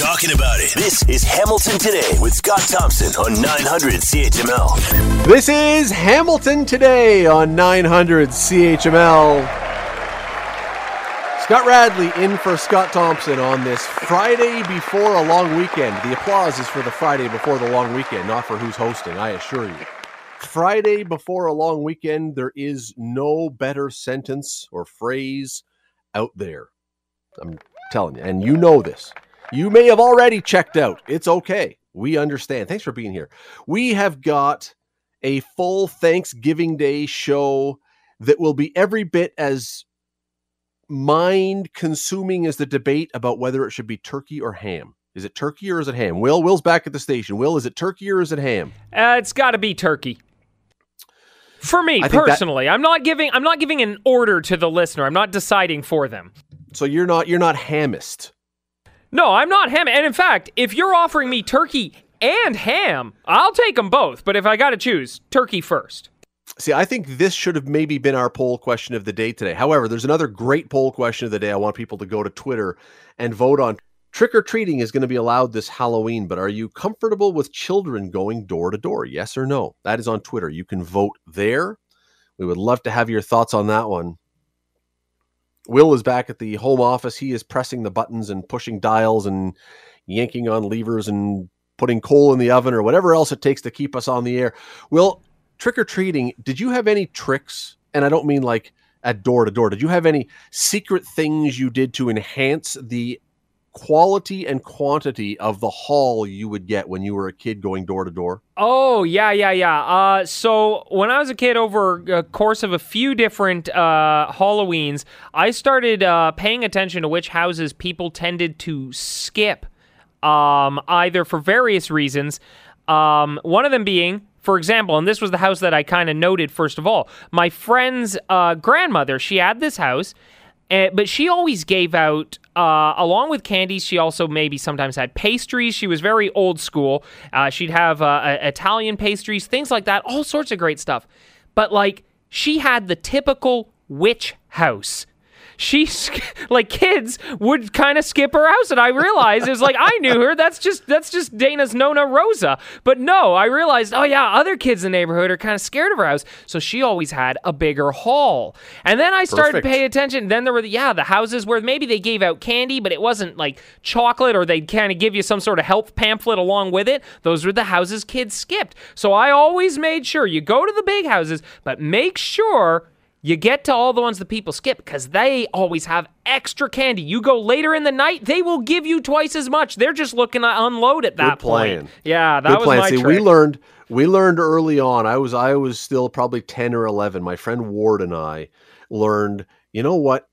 talking about it. This is Hamilton Today with Scott Thompson on 900 CHML. This is Hamilton Today on 900 CHML. Scott Radley in for Scott Thompson on this Friday before a long weekend. The applause is for the Friday before the long weekend, not for who's hosting, I assure you. Friday before a long weekend, there is no better sentence or phrase out there. I'm telling you, and you know this. You may have already checked out. It's okay. We understand. Thanks for being here. We have got a full Thanksgiving Day show that will be every bit as mind-consuming as the debate about whether it should be turkey or ham. Is it turkey or is it ham? Will's back at the station. Will, is it turkey or is it ham? It's got to be turkey. For me, personally, I'm not giving an order to the listener. I'm not deciding for them. So you're not hamist. No, I'm not ham. And in fact, if you're offering me turkey and ham, I'll take them both. But if I got to choose, turkey first. See, I think this should have maybe been our poll question of the day today. However, there's another great poll question of the day I want people to go to Twitter and vote on. Trick-or-treating is going to be allowed this Halloween, but are you comfortable with children going door-to-door? Yes or no? That is on Twitter. You can vote there. We would love to have your thoughts on that one. Will is back at the home office. He is pressing the buttons and pushing dials and yanking on levers and putting coal in the oven or whatever else it takes to keep us on the air. Will, trick-or-treating, did you have any tricks? And I don't mean like at door-to-door. Did you have any secret things you did to enhance the quality and quantity of the haul you would get when you were a kid going door to door? Oh, yeah. So when I was a kid, over a course of a few different Halloweens, I started paying attention to which houses people tended to skip, either for various reasons. One of them being, for example, and this was the house that I kind of noted first of all, my friend's grandmother, she had this house, but she always gave out, along with candies, she also maybe sometimes had pastries. She was very old school. She'd have Italian pastries, things like that, all sorts of great stuff. But, like, she had the typical witch house. Kids would kind of skip her house, and I realized, it was like, I knew her, that's just Dana's Nona Rosa. But no, I realized, oh yeah, other kids in the neighborhood are kind of scared of her house, so she always had a bigger haul. And then I started to pay attention, then there were the houses where maybe they gave out candy, but it wasn't like chocolate, or they'd kind of give you some sort of health pamphlet along with it. Those were the houses kids skipped. So I always made sure, you go to the big houses, but make sure you get to all the ones the people skip, because they always have extra candy. You go later in the night, they will give you twice as much. They're just looking to unload at that point. Yeah, that was my trick. See, we learned early on. I was still probably 10 or 11. My friend Ward and I learned, you know what?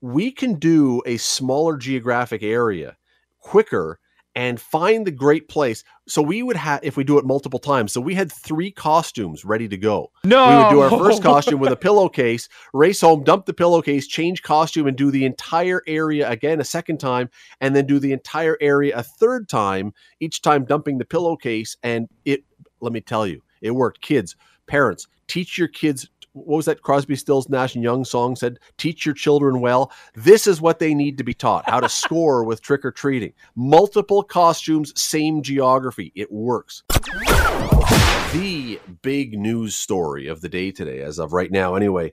We can do a smaller geographic area quicker and find the great place. So we would have, if we do it multiple times, so we had 3 costumes ready to go. No! We would do our first costume with a pillowcase, race home, dump the pillowcase, change costume, and do the entire area again a second time, and then do the entire area a third time, each time dumping the pillowcase. And it, let me tell you, it worked. Kids, parents, teach your kids. What was that Crosby, Stills, Nash & Young song said? Teach your children well. This is what they need to be taught, how to score with trick-or-treating. Multiple costumes, same geography. It works. The big news story of the day today, as of right now anyway,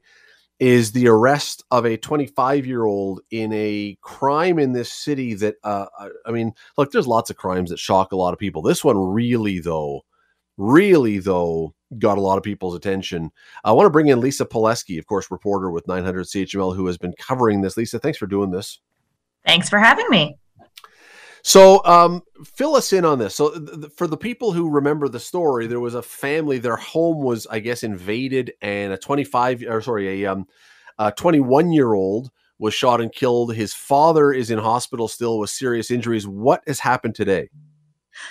is the arrest of a 25-year-old in a crime in this city that, I mean, look, there's lots of crimes that shock a lot of people. This one really, though, got a lot of people's attention. I want to bring in Lisa Polesky, of course, reporter with 900 CHML, who has been covering this. Lisa, thanks for doing this. Thanks for having me. So fill us in on this. So for the people who remember the story, there was a family, their home was, I guess, invaded, and a 21-year-old was shot and killed. His father is in hospital still with serious injuries. What has happened today?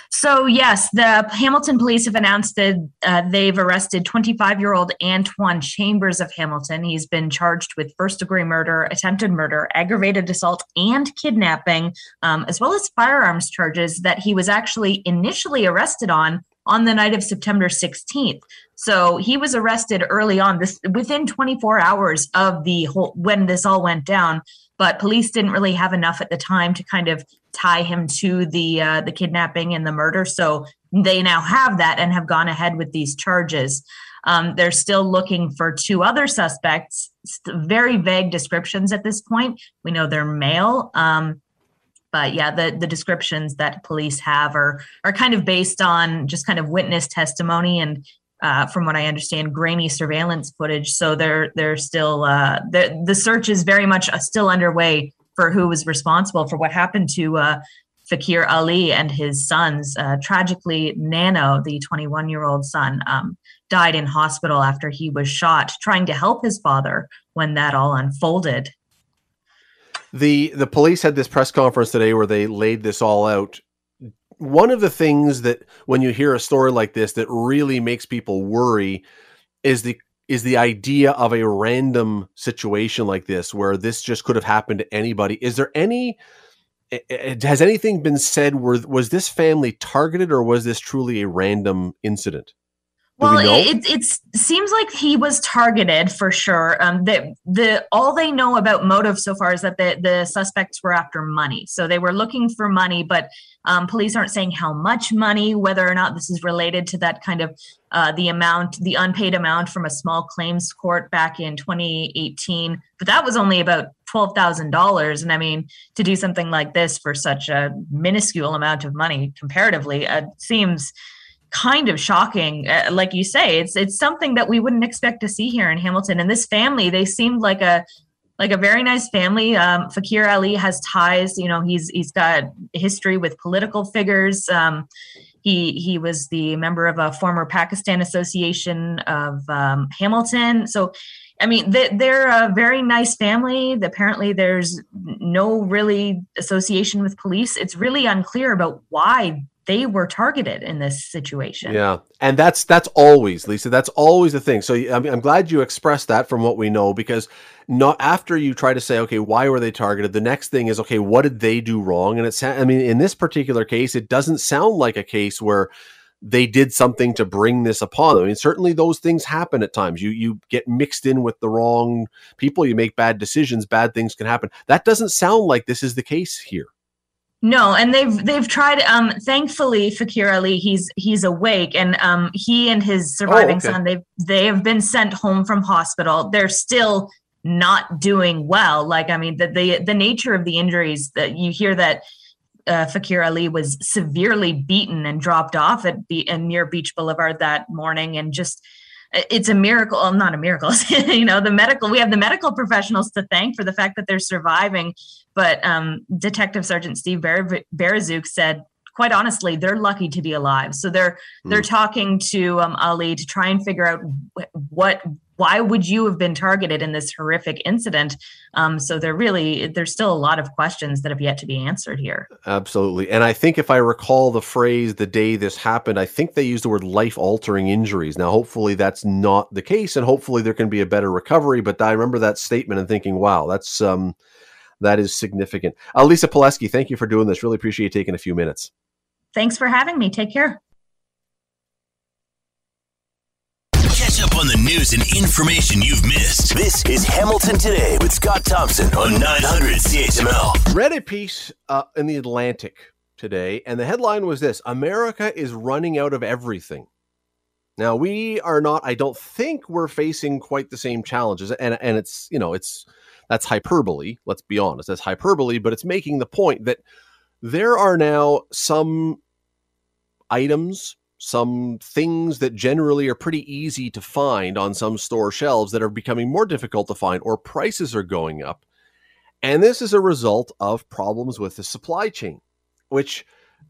So, yes, the Hamilton police have announced that they've arrested 25-year-old Antoine Chambers of Hamilton. He's been charged with first-degree murder, attempted murder, aggravated assault, and kidnapping, as well as firearms charges that he was actually initially arrested on the night of September 16th. So he was arrested early on, within 24 hours of when this all went down. but police didn't really have enough at the time to kind of tie him to the kidnapping and the murder. So they now have that and have gone ahead with these charges. They're still looking for two other suspects, very vague descriptions at this point. We know they're male. But yeah, the descriptions that police have are kind of based on just kind of witness testimony and from what I understand, grainy surveillance footage. So they're still the search is very much still underway for who was responsible for what happened to Fakir Ali and his sons. Tragically, Nano, the 21-year-old son, died in hospital after he was shot trying to help his father when that all unfolded. The police had this press conference today where they laid this all out. One of the things that when you hear a story like this that really makes people worry is the idea of a random situation like this, where this just could have happened to anybody. Is there any... Has anything been said? Was this family targeted, or was this truly a random incident? Well, it seems like he was targeted for sure. All they know about motive so far is that the suspects were after money. So they were looking for money, but police aren't saying how much money, whether or not this is related to that kind of the unpaid amount from a small claims court back in 2018. But that was only about $12,000. And I mean, to do something like this for such a minuscule amount of money comparatively, seems kind of shocking. Like you say, it's something that we wouldn't expect to see here in Hamilton. And this family, they seemed like a very nice family. Fakir Ali has ties, you know, he's got history with political figures. He was the member of a former Pakistan association of Hamilton. So, I mean, they're a very nice family. Apparently there's no really association with police. It's really unclear about why they were targeted in this situation. Yeah. And that's always, Lisa, that's always the thing. So I'm glad you expressed that from what we know, because not after you try to say, okay, why were they targeted? The next thing is, okay, what did they do wrong? And in this particular case, it doesn't sound like a case where they did something to bring this upon them. I mean, certainly those things happen at times. You get mixed in with the wrong people, you make bad decisions, bad things can happen. That doesn't sound like this is the case here. No, and they've tried. Thankfully, Fakir Ali, he's awake, and he and his surviving son, they have been sent home from hospital. They're still not doing well. Like, I mean, the nature of the injuries that you hear that. Fakir Ali was severely beaten and dropped off near Beach Boulevard that morning. And just, it's a miracle. Well, not a miracle. You know, we have the medical professionals to thank for the fact that they're surviving. But Detective Sergeant Steve Barazouk said, quite honestly, they're lucky to be alive. So they're talking to Ali to try and figure out why would you have been targeted in this horrific incident? So there's still a lot of questions that have yet to be answered here. Absolutely. And I think if I recall the phrase, the day this happened, I think they used the word life-altering injuries. Now, hopefully that's not the case, and hopefully there can be a better recovery. But I remember that statement and thinking, wow, that is significant. Lisa Polesky, thank you for doing this. Really appreciate you taking a few minutes. Thanks for having me. Take care. Up on the news and information you've missed. This is Hamilton Today with Scott Thompson on 900 CHML. Read a piece in The Atlantic today, and the headline was this: America is running out of everything. Now, we are not, I don't think we're facing quite the same challenges. And it's, you know, that's hyperbole. Let's be honest. That's hyperbole, but it's making the point that there are now some items, some things that generally are pretty easy to find on some store shelves that are becoming more difficult to find, or prices are going up. And this is a result of problems with the supply chain, which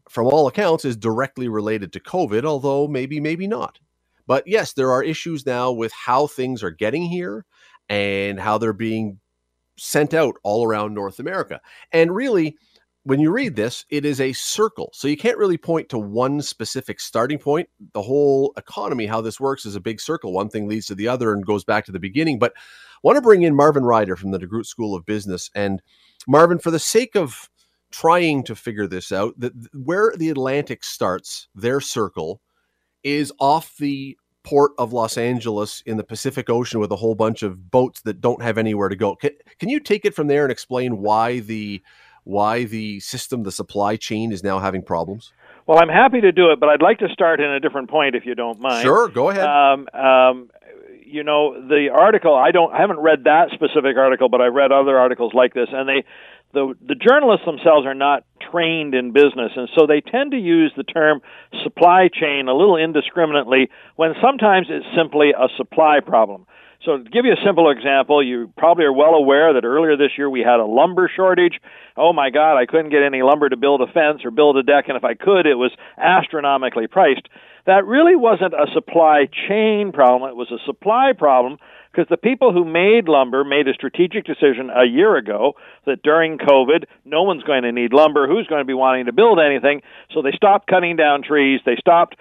from all accounts is directly related to COVID, although maybe not. But yes, there are issues now with how things are getting here and how they're being sent out all around North America. And really, when you read this, it is a circle. So you can't really point to one specific starting point. The whole economy, how this works, is a big circle. One thing leads to the other and goes back to the beginning. But I want to bring in Marvin Ryder from the DeGroote School of Business. And Marvin, for the sake of trying to figure this out, where the Atlantic starts, their circle, is off the port of Los Angeles in the Pacific Ocean with a whole bunch of boats that don't have anywhere to go. Can you take it from there and explain why the system, the supply chain, is now having problems? Well, I'm happy to do it, but I'd like to start in a different point, if you don't mind. Sure, go ahead. You know, the article, I haven't read that specific article, but I've read other articles like this, and the journalists themselves are not trained in business, and so they tend to use the term supply chain a little indiscriminately when sometimes it's simply a supply problem. So to give you a simple example, you probably are well aware that earlier this year we had a lumber shortage. Oh my God, I couldn't get any lumber to build a fence or build a deck, and if I could, it was astronomically priced. That really wasn't a supply chain problem. It was a supply problem because the people who made lumber made a strategic decision a year ago that during COVID, no one's going to need lumber. Who's going to be wanting to build anything? So they stopped cutting down trees. They stopped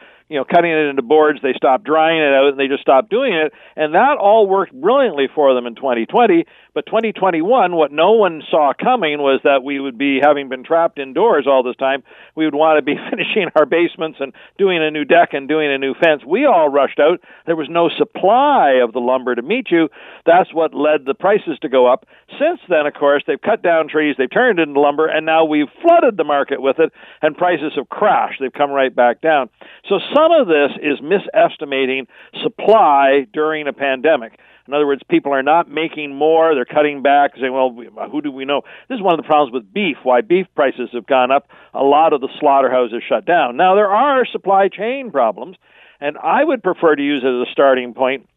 cutting it into boards, they stopped drying it out, and they just stopped doing it. And that all worked brilliantly for them in 2020. But 2021, what no one saw coming was that we would be, having been trapped indoors all this time, we would want to be finishing our basements and doing a new deck and doing a new fence. We all rushed out. There was no supply of the lumber to meet you. That's what led the prices to go up. Since then, of course, they've cut down trees, they've turned it into lumber, and now we've flooded the market with it, and prices have crashed. They've come right back down. So some of this is misestimating supply during a pandemic. In other words, people are not making more. They're cutting back, saying, well, who do we know? This is one of the problems with beef, why beef prices have gone up. A lot of the slaughterhouses shut down. Now, there are supply chain problems, and I would prefer to use it as a starting point.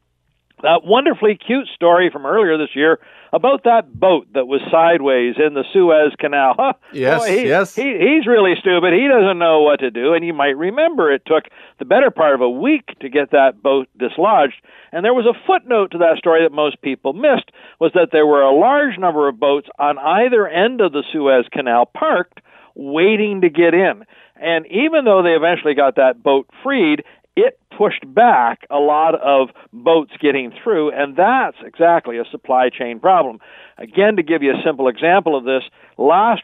That wonderfully cute story from earlier this year about that boat that was sideways in the Suez Canal. Huh? Yes, yes. He's really stupid. He doesn't know what to do. And you might remember it took the better part of a week to get that boat dislodged. And there was a footnote to that story that most people missed, was that there were a large number of boats on either end of the Suez Canal parked, waiting to get in. And even though they eventually got that boat freed, it pushed back a lot of boats getting through, and that's exactly a supply chain problem. Again, to give you a simple example of this, last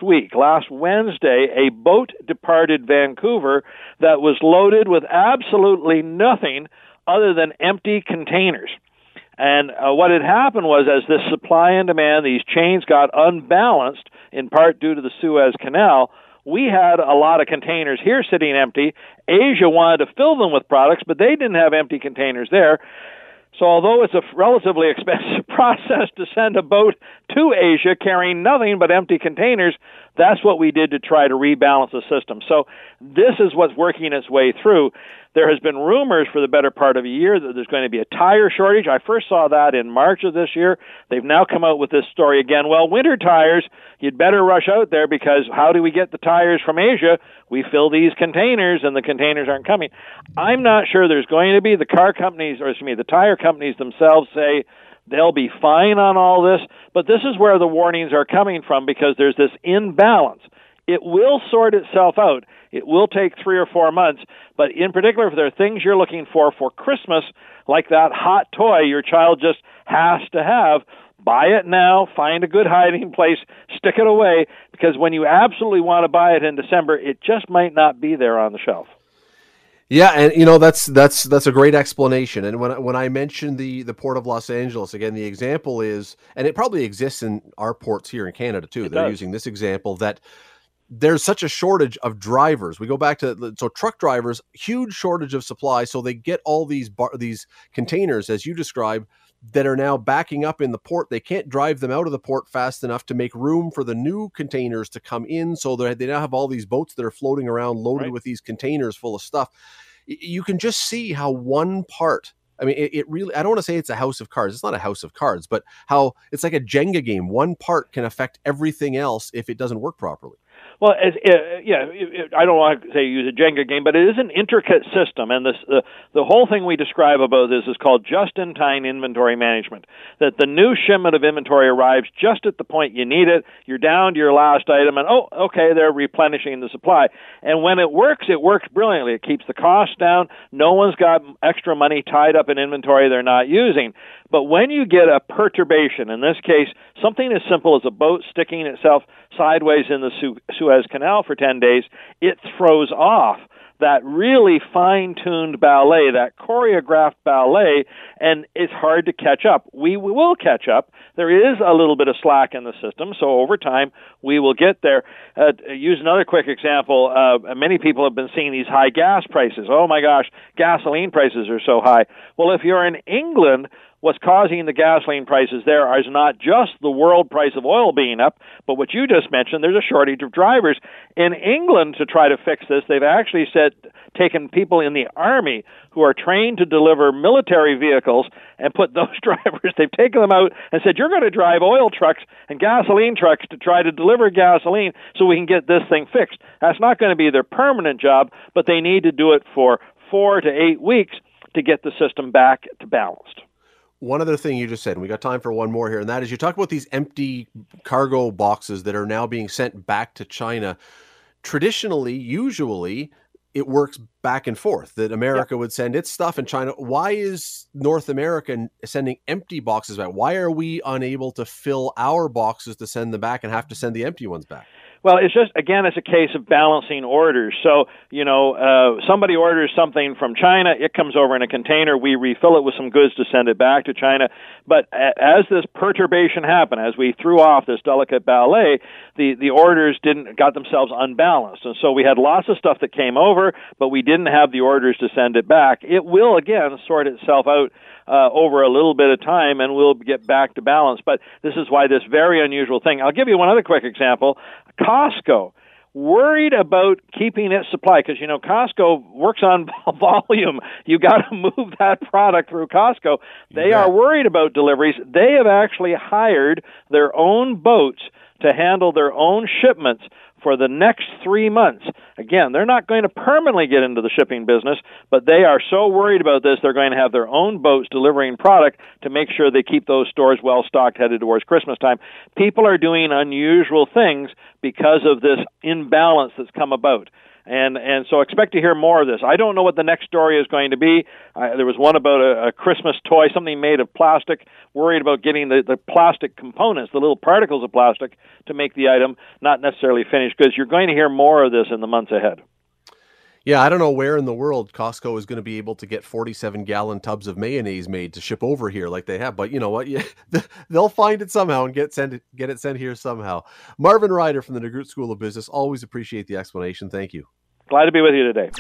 Wednesday, a boat departed Vancouver that was loaded with absolutely nothing other than empty containers. And what had happened was, as this supply and demand, these chains got unbalanced, in part due to the Suez Canal, we had a lot of containers here sitting empty. Asia wanted to fill them with products, but they didn't have empty containers there. So although it's a relatively expensive process to send a boat to Asia carrying nothing but empty containers, that's what we did to try to rebalance the system. So this is what's working its way through. There has been rumors for the better part of a year that there's going to be a tire shortage. I first saw that in March of this year. They've now come out with this story again. Well, winter tires, you'd better rush out there because how do we get the tires from Asia? We fill these containers and the containers aren't coming. I'm not sure there's going to be. The tire companies themselves say they'll be fine on all this, but this is where the warnings are coming from because there's this imbalance. It will sort itself out. It will take 3 or 4 months, but in particular, if there are things you're looking for Christmas, like that hot toy your child just has to have, buy it now, find a good hiding place, stick it away, because when you absolutely want to buy it in December, it just might not be there on the shelf. Yeah, and that's a great explanation. And when I mentioned the port of Los Angeles, again, the example is, and it probably exists in our ports here in Canada too. They're using this example that there's such a shortage of drivers. We go back to truck drivers, huge shortage of supply, so they get all these containers, as you described, that are now backing up in the port. They can't drive them out of the port fast enough to make room for the new containers to come in. So they now have all these boats that are floating around loaded with these containers full of stuff. You can just see how one part, I mean, it really, I don't want to say it's a house of cards. It's not a house of cards, but how it's like a Jenga game. One part can affect everything else if it doesn't work properly. Well, I don't want to say use a Jenga game, but it is an intricate system, and the whole thing we describe about this is called just-in-time inventory management, that the new shipment of inventory arrives just at the point you need it, you're down to your last item, and they're replenishing the supply. And when it works brilliantly. It keeps the costs down. No one's got extra money tied up in inventory they're not using. But when you get a perturbation, in this case, something as simple as a boat sticking itself sideways in the Suez Canal for 10 days, it throws off that really fine-tuned ballet, that choreographed ballet, and it's hard to catch up. We will catch up. There is a little bit of slack in the system, so over time we will get there. Use another quick example. Many people have been seeing these high gas prices. Oh my gosh, gasoline prices are so high. Well, if you're in England, what's causing the gasoline prices there is not just the world price of oil being up, but what you just mentioned, there's a shortage of drivers. In England, to try to fix this, they've actually taken people in the army who are trained to deliver military vehicles and put those drivers, they've taken them out and said, you're going to drive oil trucks and gasoline trucks to try to deliver gasoline so we can get this thing fixed. That's not going to be their permanent job, but they need to do it for 4 to 8 weeks to get the system back to balanced. One other thing you just said, and we got time for one more here, and that is you talk about these empty cargo boxes that are now being sent back to China. Traditionally, usually, it works back and forth, that America would send its stuff in China. Why is North America sending empty boxes back? Why are we unable to fill our boxes to send them back and have to send the empty ones back? Well, it's just, again, it's a case of balancing orders. So, you know, somebody orders something from China, it comes over in a container, we refill it with some goods to send it back to China. But as this perturbation happened, as we threw off this delicate ballet, the orders got themselves unbalanced. And so we had lots of stuff that came over, but we didn't have the orders to send it back. It will, again, sort itself out over a little bit of time, and we'll get back to balance. But this is why this very unusual thing. I'll give you one other quick example. Costco, worried about keeping its supply, because, you know, Costco works on volume. You got to move that product through Costco. They are worried about deliveries. They have actually hired their own boats to handle their own shipments for the next 3 months. Again, they're not going to permanently get into the shipping business, but they are so worried about this, they're going to have their own boats delivering product to make sure they keep those stores well-stocked headed towards Christmas time. People are doing unusual things because of this imbalance that's come about. And so expect to hear more of this. I don't know what the next story is going to be. There was one about a Christmas toy, something made of plastic, worried about getting the plastic components, the little particles of plastic, to make the item, not necessarily finished goods. You're going to hear more of this in the months ahead. Yeah, I don't know where in the world Costco is going to be able to get 47-gallon tubs of mayonnaise made to ship over here like they have. But you know what? Yeah, they'll find it somehow and get it sent here somehow. Marvin Ryder from the DeGroote School of Business. Always appreciate the explanation. Thank you. Glad to be with you today.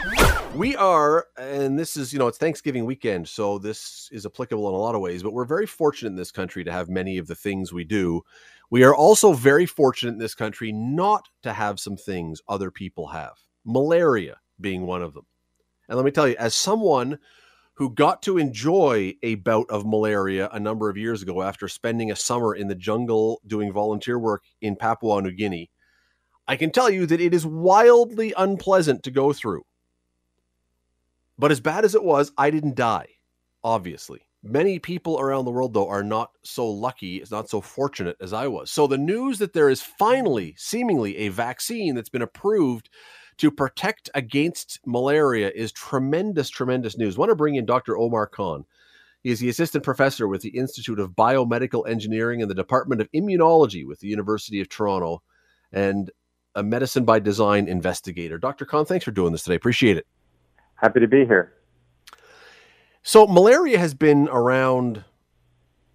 We are, and this is, you know, it's Thanksgiving weekend, so this is applicable in a lot of ways, but we're very fortunate in this country to have many of the things we do. We are also very fortunate in this country not to have some things other people have. Malaria being one of them. And let me tell you, as someone who got to enjoy a bout of malaria a number of years ago after spending a summer in the jungle doing volunteer work in Papua New Guinea, I can tell you that it is wildly unpleasant to go through. But as bad as it was, I didn't die, obviously. Many people around the world, though, are not so lucky, it's not so fortunate as I was. So the news that there is finally, seemingly, a vaccine that's been approved to protect against malaria is tremendous, tremendous news. I want to bring in Dr. Omar Khan. He is the assistant professor with the Institute of Biomedical Engineering and the Department of Immunology with the University of Toronto and a medicine by design investigator. Dr. Khan, thanks for doing this today. Appreciate it. Happy to be here. So malaria has been around,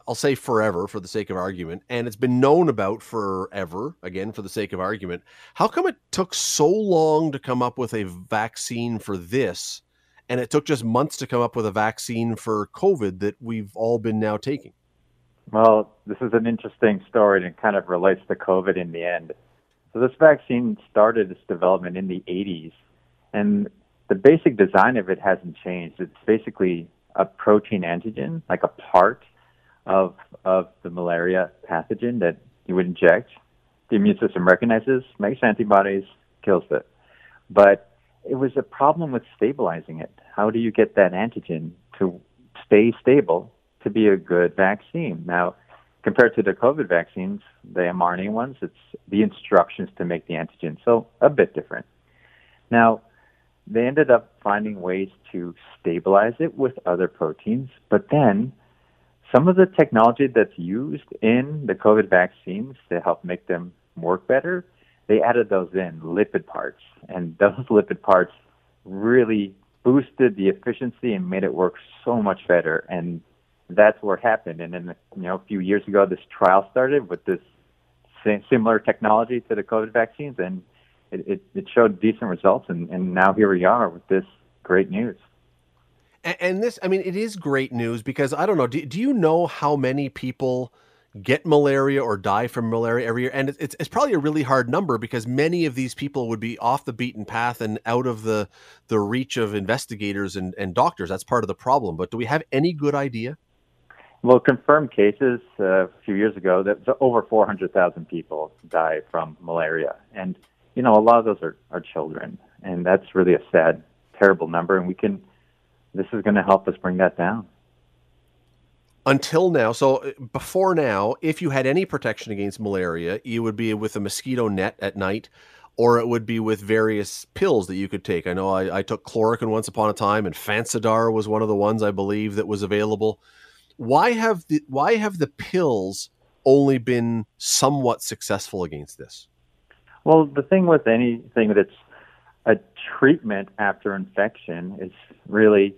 I'll say forever for the sake of argument, and it's been known about forever, again, for the sake of argument. How come it took so long to come up with a vaccine for this, and it took just months to come up with a vaccine for COVID that we've all been now taking? Well, this is an interesting story, and it kind of relates to COVID in the end. So this vaccine started its development in the 80s, and the basic design of it hasn't changed. It's basically a protein antigen, like a part of the malaria pathogen that you would inject. The immune system recognizes, makes antibodies, kills it. But it was a problem with stabilizing it. How do you get that antigen to stay stable to be a good vaccine? Now, compared to the COVID vaccines, the mRNA ones, it's the instructions to make the antigen, so a bit different. Now, they ended up finding ways to stabilize it with other proteins, but then some of the technology that's used in the COVID vaccines to help make them work better, they added those in, lipid parts. And those lipid parts really boosted the efficiency and made it work so much better. And that's what happened. And then, you know, a few years ago, this trial started with this similar technology to the COVID vaccines, and it showed decent results. And now here we are with this great news. And this, I mean, it is great news because, I don't know, do you know how many people get malaria or die from malaria every year? And it's probably a really hard number because many of these people would be off the beaten path and out of the reach of investigators and doctors. That's part of the problem. But do we have any good idea? Well, confirmed cases a few years ago, that over 400,000 people die from malaria. And, you know, a lot of those are children. And that's really a sad, terrible number. And this is going to help us bring that down. Until now, so before now, if you had any protection against malaria, you would be with a mosquito net at night, or it would be with various pills that you could take. I know I took chloroquine once upon a time, and Fansidar was one of the ones I believe that was available. Why have the pills only been somewhat successful against this? Well, the thing with anything that's a treatment after infection is really,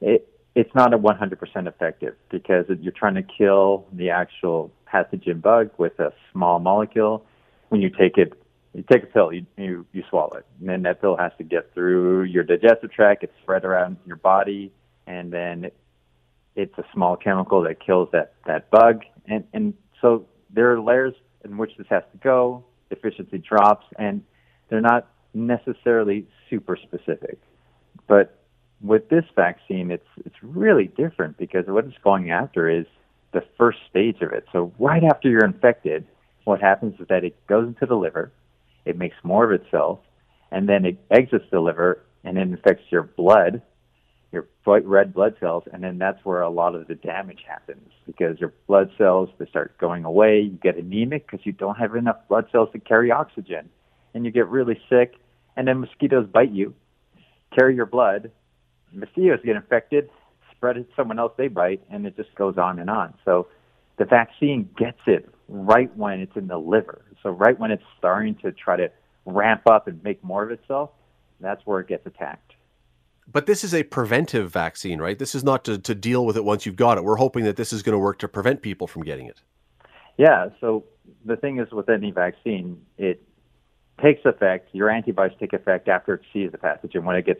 it's not a 100% effective because you're trying to kill the actual pathogen bug with a small molecule. When you take a pill, you swallow it, and then that pill has to get through your digestive tract, it's spread around your body, and then it's a small chemical that kills that bug. And so there are layers in which this has to go, efficiency drops, and they're not necessarily super specific. But with this vaccine, it's really different because what it's going after is the first stage of it. So right after you're infected, what happens is that it goes into the liver, it makes more of itself, and then it exits the liver and it infects your blood, your red blood cells, and then that's where a lot of the damage happens because your blood cells, they start going away, you get anemic because you don't have enough blood cells to carry oxygen, and you get really sick, and then mosquitoes bite you, carry your blood, mosquitoes get infected, spread it to someone else they bite, and it just goes on and on. So the vaccine gets it right when it's in the liver. So right when it's starting to try to ramp up and make more of itself, that's where it gets attacked. But this is a preventive vaccine, right? This is not to deal with it once you've got it. We're hoping that this is going to work to prevent people from getting it. Yeah, so the thing is with any vaccine, it takes effect, your antibodies take effect after it sees the pathogen.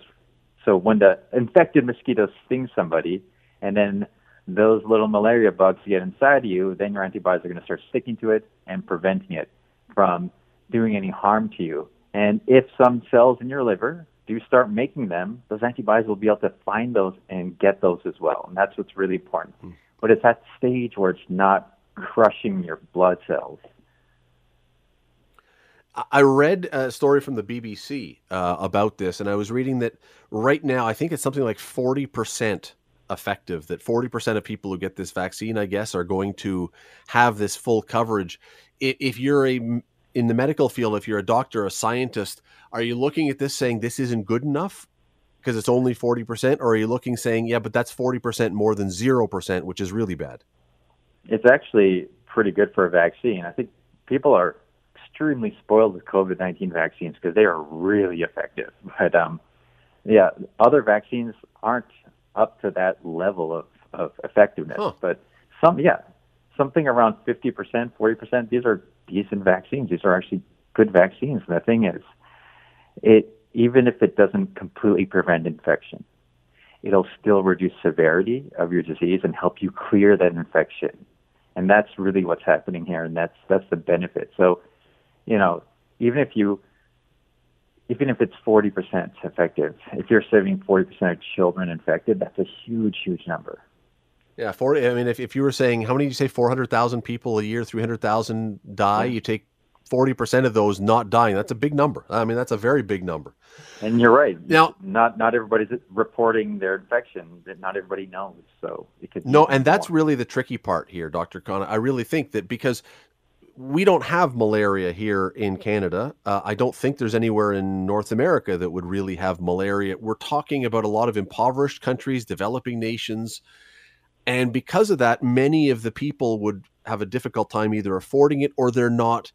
So when the infected mosquito stings somebody and then those little malaria bugs get inside you, then your antibodies are going to start sticking to it and preventing it from doing any harm to you. And if some cells in your liver do start making them, those antibodies will be able to find those and get those as well. And that's what's really important. But it's that stage where it's not crushing your blood cells. I read a story from the BBC about this, and I was reading that right now, I think it's something like 40% effective, that 40% of people who get this vaccine, I guess, are going to have this full coverage. If you're in the medical field, if you're a doctor, a scientist, are you looking at this saying this isn't good enough because it's only 40%? Or are you looking saying, yeah, but that's 40% more than 0%, which is really bad? It's actually pretty good for a vaccine. I think people are extremely spoiled with COVID-19 vaccines because they are really effective. But yeah, other vaccines aren't up to that level of effectiveness. Huh. But something around 50%, 40%, these are decent vaccines. These are actually good vaccines. And the thing is, even if it doesn't completely prevent infection, it'll still reduce severity of your disease and help you clear that infection. And that's really what's happening here, and that's the benefit. So you know, even if it's 40% effective, if you're saving 40% of children infected, that's a huge, huge number. Yeah, 40. I mean, if you were saying, how many did you say? 400,000 people a year, 300,000 die. You take 40% of those not dying. That's a big number. I mean, that's a very big number. And you're right. Now, not everybody's reporting their infection. Not everybody knows, so it could. No, and that's really the tricky part here, Dr. Khan. I really think that because we don't have malaria here in Canada. I don't think there's anywhere in North America that would really have malaria. We're talking about a lot of impoverished countries, developing nations. And because of that, many of the people would have a difficult time either affording it or they're not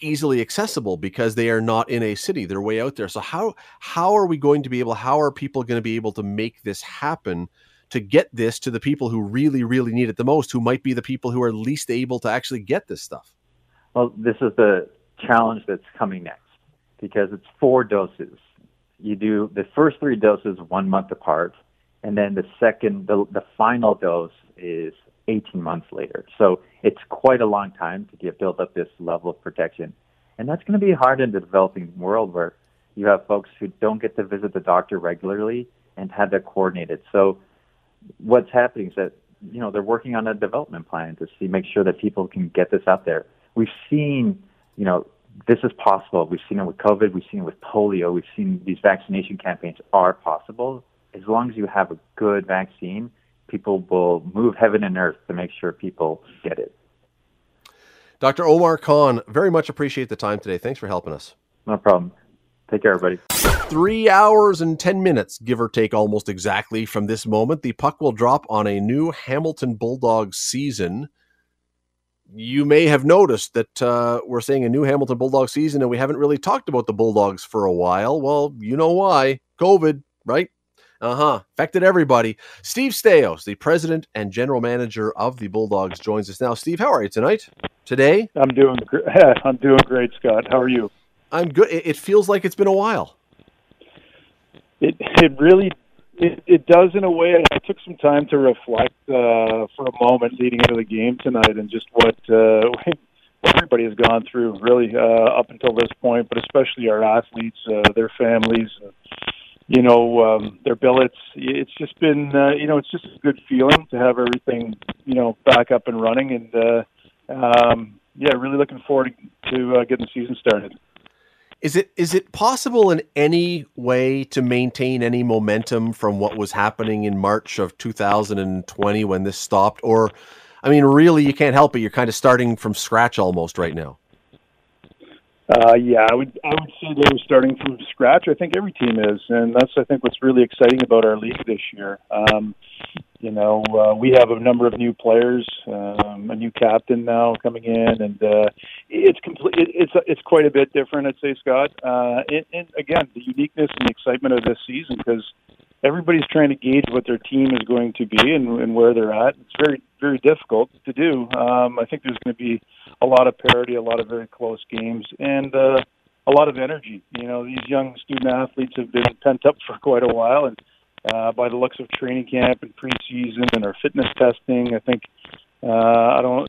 easily accessible because they are not in a city. They're way out there. So how are we going to be able, how are people going to be able to make this happen, to get this to the people who really, really need it the most, who might be the people who are least able to actually get this stuff? Well, this is the challenge that's coming next, because it's 4 doses. You do the first 3 doses 1 month apart, and then the second, the final dose is 18 months later. So it's quite a long time to get build up this level of protection. And that's going to be hard in the developing world where you have folks who don't get to visit the doctor regularly and have that coordinated. So what's happening is that, you know, they're working on a development plan to see, make sure that people can get this out there. We've seen, you know, this is possible. We've seen it with COVID. We've seen it with polio. We've seen these vaccination campaigns are possible. As long as you have a good vaccine, people will move heaven and earth to make sure people get it. Dr. Omar Khan, very much appreciate the time today. Thanks for helping us. No problem. Take care, everybody. 3 hours and 10 minutes, give or take almost exactly from this moment. The puck will drop on a new Hamilton Bulldogs season. You may have noticed that we're saying a new Hamilton Bulldogs season, and we haven't really talked about the Bulldogs for a while. Well, you know why. COVID, right? Affected everybody. Steve Staios, the president and general manager of the Bulldogs, joins us now. Steve, how are you tonight? Today? I'm doing great, Scott. How are you? I'm good. It feels like it's been a while. It really does in a way. I took some time to reflect for a moment leading into the game tonight and just what everybody has gone through really up until this point, but especially our athletes, their families, their billets. It's just been, it's just a good feeling to have everything, back up and running. And, really looking forward to getting the season started. Is it possible in any way to maintain any momentum from what was happening in March of 2020 when this stopped? Or, really, you can't help it. You're kind of starting from scratch almost right now. I would say they were starting from scratch. I think every team is, and that's, I think, what's really exciting about our league this year. We have a number of new players, a new captain now coming in, and it's quite a bit different, I'd say, Scott. And again, the uniqueness and the excitement of this season, because everybody's trying to gauge what their team is going to be and where they're at. It's very, very difficult to do. I think there's going to be a lot of parity, a lot of very close games, and a lot of energy. These young student-athletes have been pent up for quite a while, and by the looks of training camp and preseason and our fitness testing, I think our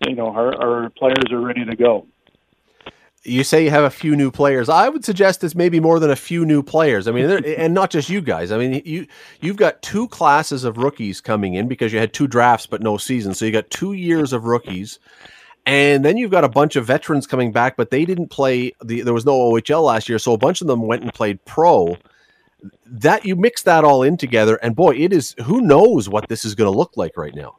players are ready to go. You say you have a few new players. I would suggest it's maybe more than a few new players. And not just you guys. You've got 2 classes of rookies coming in because you had 2 drafts but no season. So you got 2 years of rookies. And then you've got a bunch of veterans coming back, but they didn't play. There was no OHL last year, so a bunch of them went and played pro. That you mix that all in together, and boy, it is. Who knows what this is going to look like right now?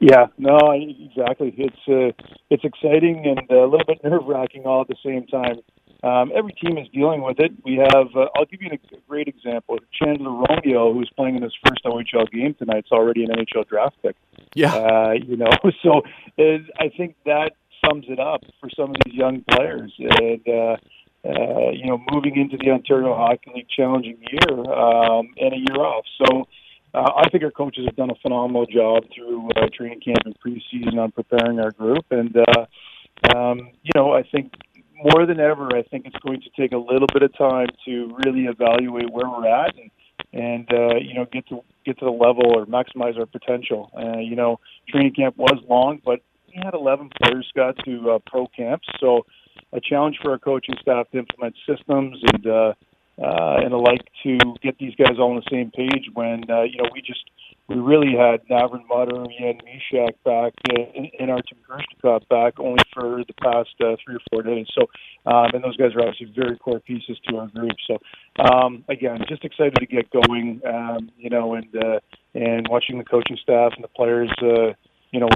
Yeah, no, exactly. It's exciting and a little bit nerve-wracking all at the same time. Every team is dealing with it. We have, I'll give you a great example. Chandler Romeo, who's playing in his first OHL game tonight, is already an NHL draft pick. Yeah. I think that sums it up for some of these young players. And, moving into the Ontario Hockey League challenging year and a year off. So, I think our coaches have done a phenomenal job through training camp and preseason on preparing our group. And, I think more than ever, I think it's going to take a little bit of time to really evaluate where we're at and get to the level or maximize our potential. Training camp was long, but we had 11 players got to pro camps. So a challenge for our coaching staff to implement systems and I like to get these guys all on the same page when, we really had Navrin Mutter and Mishak back and Artem Kershka back only for the past 3 or 4 days. So, and those guys are obviously very core pieces to our group. So, again, just excited to get going, and watching the coaching staff and the players,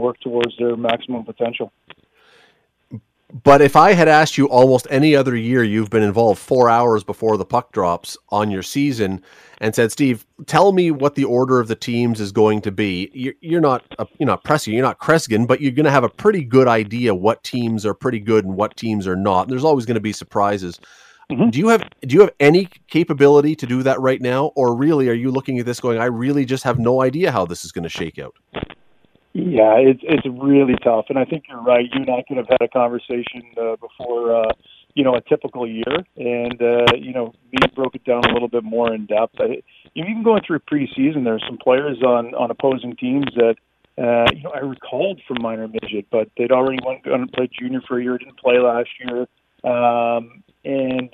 work towards their maximum potential. But if I had asked you almost any other year, you've been involved 4 hours before the puck drops on your season and said, Steve, tell me what the order of the teams is going to be. You're not Pressing, you're not Kreskin, but you're going to have a pretty good idea what teams are pretty good and what teams are not. And there's always going to be surprises. Mm-hmm. Do you have any capability to do that right now? Or really, are you looking at this going, I really just have no idea how this is going to shake out? Yeah, it's really tough, and I think you're right. You and I could have had a conversation before a typical year, and we broke it down a little bit more in depth. Even going through preseason, there's some players on opposing teams that I recalled from minor midget, but they'd already went and played junior for a year, didn't play last year, and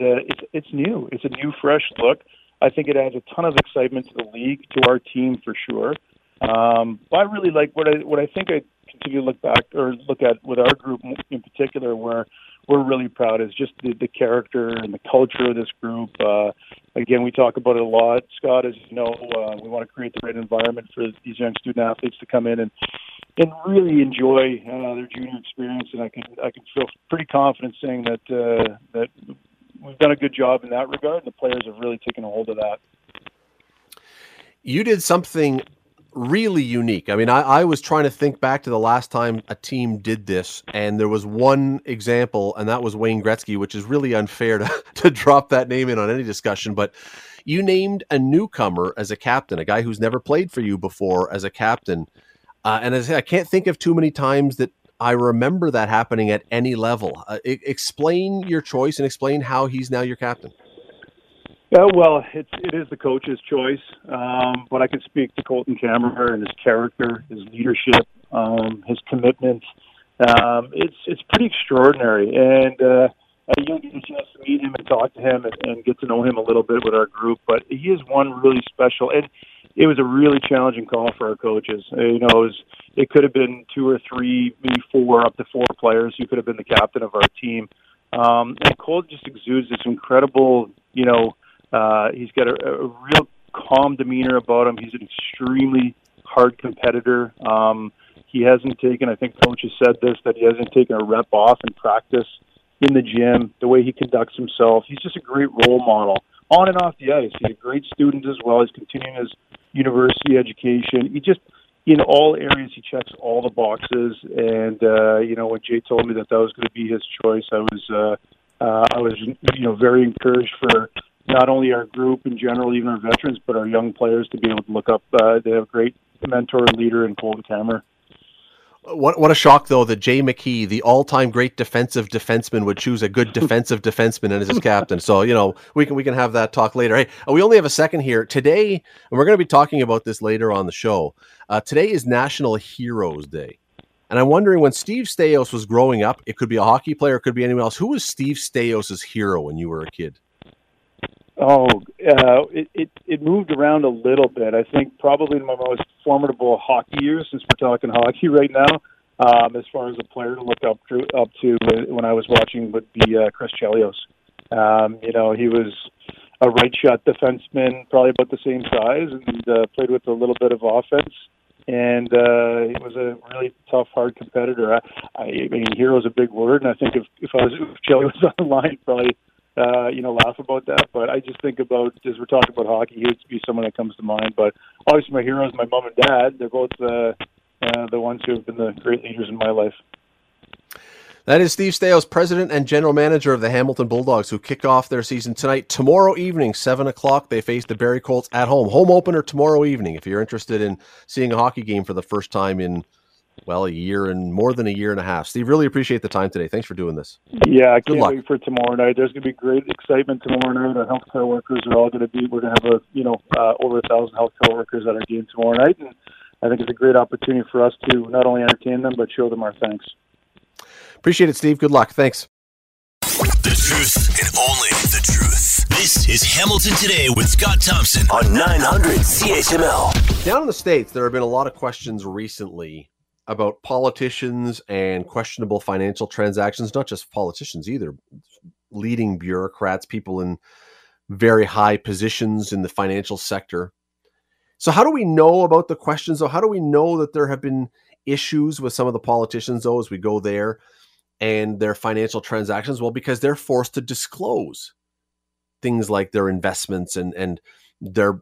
it's new. It's a new, fresh look. I think it adds a ton of excitement to the league, to our team for sure. But I really like what I think I continue to look back or look at with our group in particular, where we're really proud is just the character and the culture of this group. Again, we talk about it a lot, Scott, as you know, we want to create the right environment for these young student athletes to come in and really enjoy their junior experience. And I can feel pretty confident saying that we've done a good job in that regard. And the players have really taken a hold of that. You did something really unique. I mean, I was trying to think back to the last time a team did this, and there was one example, and that was Wayne Gretzky, which is really unfair to drop that name in on any discussion, but you named a newcomer as a captain, a guy who's never played for you before as a captain. And as I say, I can't think of too many times that I remember that happening at any level. Explain your choice and explain how he's now your captain. Yeah, well, it is the coach's choice, but I can speak to Colton Kammerer and his character, his leadership, his commitment. It's pretty extraordinary, and you'll get a chance to meet him and talk to him and get to know him a little bit with our group. But he is one really special, and it was a really challenging call for our coaches. It could have been two or three, maybe four, up to four players who could have been the captain of our team. And Colton just exudes this incredible, he's got a real calm demeanor about him. He's an extremely hard competitor. He hasn't taken, I think Coach has said this, that he hasn't taken a rep off in practice, in the gym, the way he conducts himself. He's just a great role model on and off the ice. He's a great student as well. He's continuing his university education. He just, in all areas, he checks all the boxes. And, when Jay told me that was going to be his choice, I was very encouraged for not only our group in general, even our veterans, but our young players to be able to look up. They have a great mentor and leader in Colton Kammerer. What a shock, though, that Jay McKee, the all-time great defensive defenseman, would choose a good defensive defenseman and as his captain. So, we can have that talk later. Hey, we only have a second here. Today, and we're going to be talking about this later on the show, today is National Heroes Day. And I'm wondering, when Steve Staios was growing up, it could be a hockey player, it could be anyone else, who was Steve Staios' hero when you were a kid? Oh, it moved around a little bit. I think probably in my most formidable hockey years, since we're talking hockey right now, as far as a player to look up to when I was watching would be Chris Chelios. He was a right shot defenseman, probably about the same size, and played with a little bit of offense. And it was a really tough, hard competitor. I mean, hero's a big word, and I think if Chelios was on the line, probably laugh about that, but I just think about, as we're talking about hockey, he would be someone that comes to mind. But obviously my heroes, my mom and dad, they're both the ones who have been the great leaders in my life. That is Steve Staios, president and general manager of the Hamilton Bulldogs, who kick off their season tonight. Tomorrow evening, 7 o'clock, they face the Barrie Colts at home. Home opener tomorrow evening, if you're interested in seeing a hockey game for the first time in a year and more than a year and a half. Steve, really appreciate the time today. Thanks for doing this. Yeah, I can't wait for tomorrow night. There's going to be great excitement tomorrow night. Our healthcare workers are all going to be. We're going to have over 1,000 healthcare workers at our game tomorrow night, and I think it's a great opportunity for us to not only entertain them but show them our thanks. Appreciate it, Steve. Good luck. Thanks. The truth and only the truth. This is Hamilton Today with Scott Thompson on 900 CHML. Down in the States, there have been a lot of questions recently about politicians and questionable financial transactions, not just politicians either, leading bureaucrats, people in very high positions in the financial sector. So how do we know about the questions? How do we know that there have been issues with some of the politicians, though, as we go there? and their financial transactions? Well, because they're forced to disclose things like their investments and their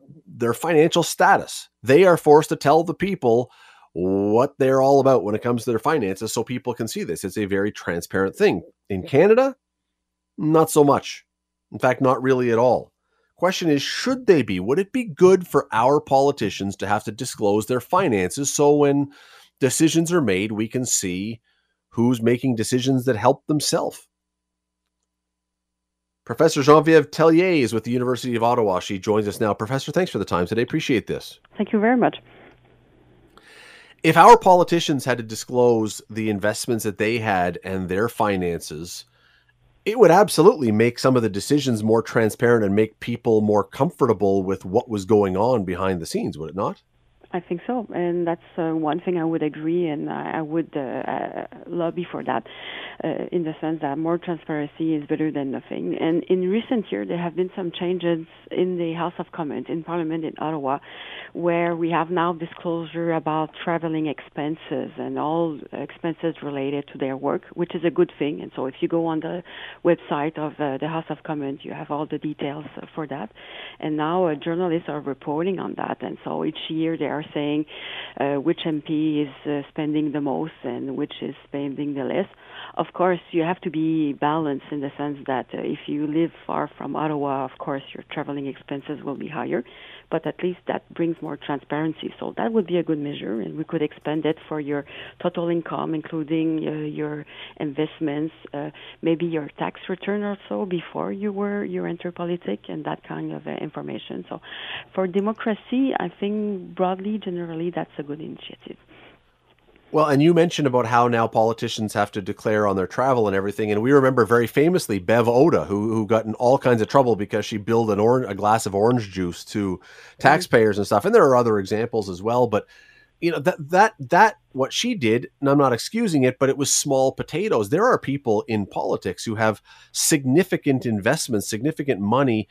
financial status. They are forced to tell the people what they're all about when it comes to their finances, so people can see this. It's a very transparent thing. In Canada, not so much. In fact, not really at all. Question is, should they be? Would it be good for our politicians to have to disclose their finances so when decisions are made, we can see who's making decisions that help themselves? Professor Geneviève Tellier is with the University of Ottawa. She joins us now. Professor, thanks for the time today. Appreciate this. Thank you very much. If our politicians had to disclose the investments that they had and their finances, it would absolutely make some of the decisions more transparent and make people more comfortable with what was going on behind the scenes, would it not? I think so, and that's one thing I would agree, and I would lobby for that, in the sense that more transparency is better than nothing. And in recent years, there have been some changes in the House of Commons, in Parliament in Ottawa, where we have now disclosure about traveling expenses and all expenses related to their work, which is a good thing. And so if you go on the website of the House of Commons, you have all the details for that. And now journalists are reporting on that, and so each year there are saying which MP is spending the most and which is spending the less. Of course, you have to be balanced in the sense that if you live far from Ottawa, of course, your traveling expenses will be higher, but at least that brings more transparency. So that would be a good measure, and we could expand it for your total income, including your investments, maybe your tax return or so before you enter politics and that kind of information. So for democracy, I think generally, that's a good initiative. Well, and you mentioned about how now politicians have to declare on their travel and everything. And we remember very famously Bev Oda, who got in all kinds of trouble because she billed a glass of orange juice to taxpayers and stuff. And there are other examples as well. But, you know, that what she did, and I'm not excusing it, but it was small potatoes. There are people in politics who have significant investments, significant money.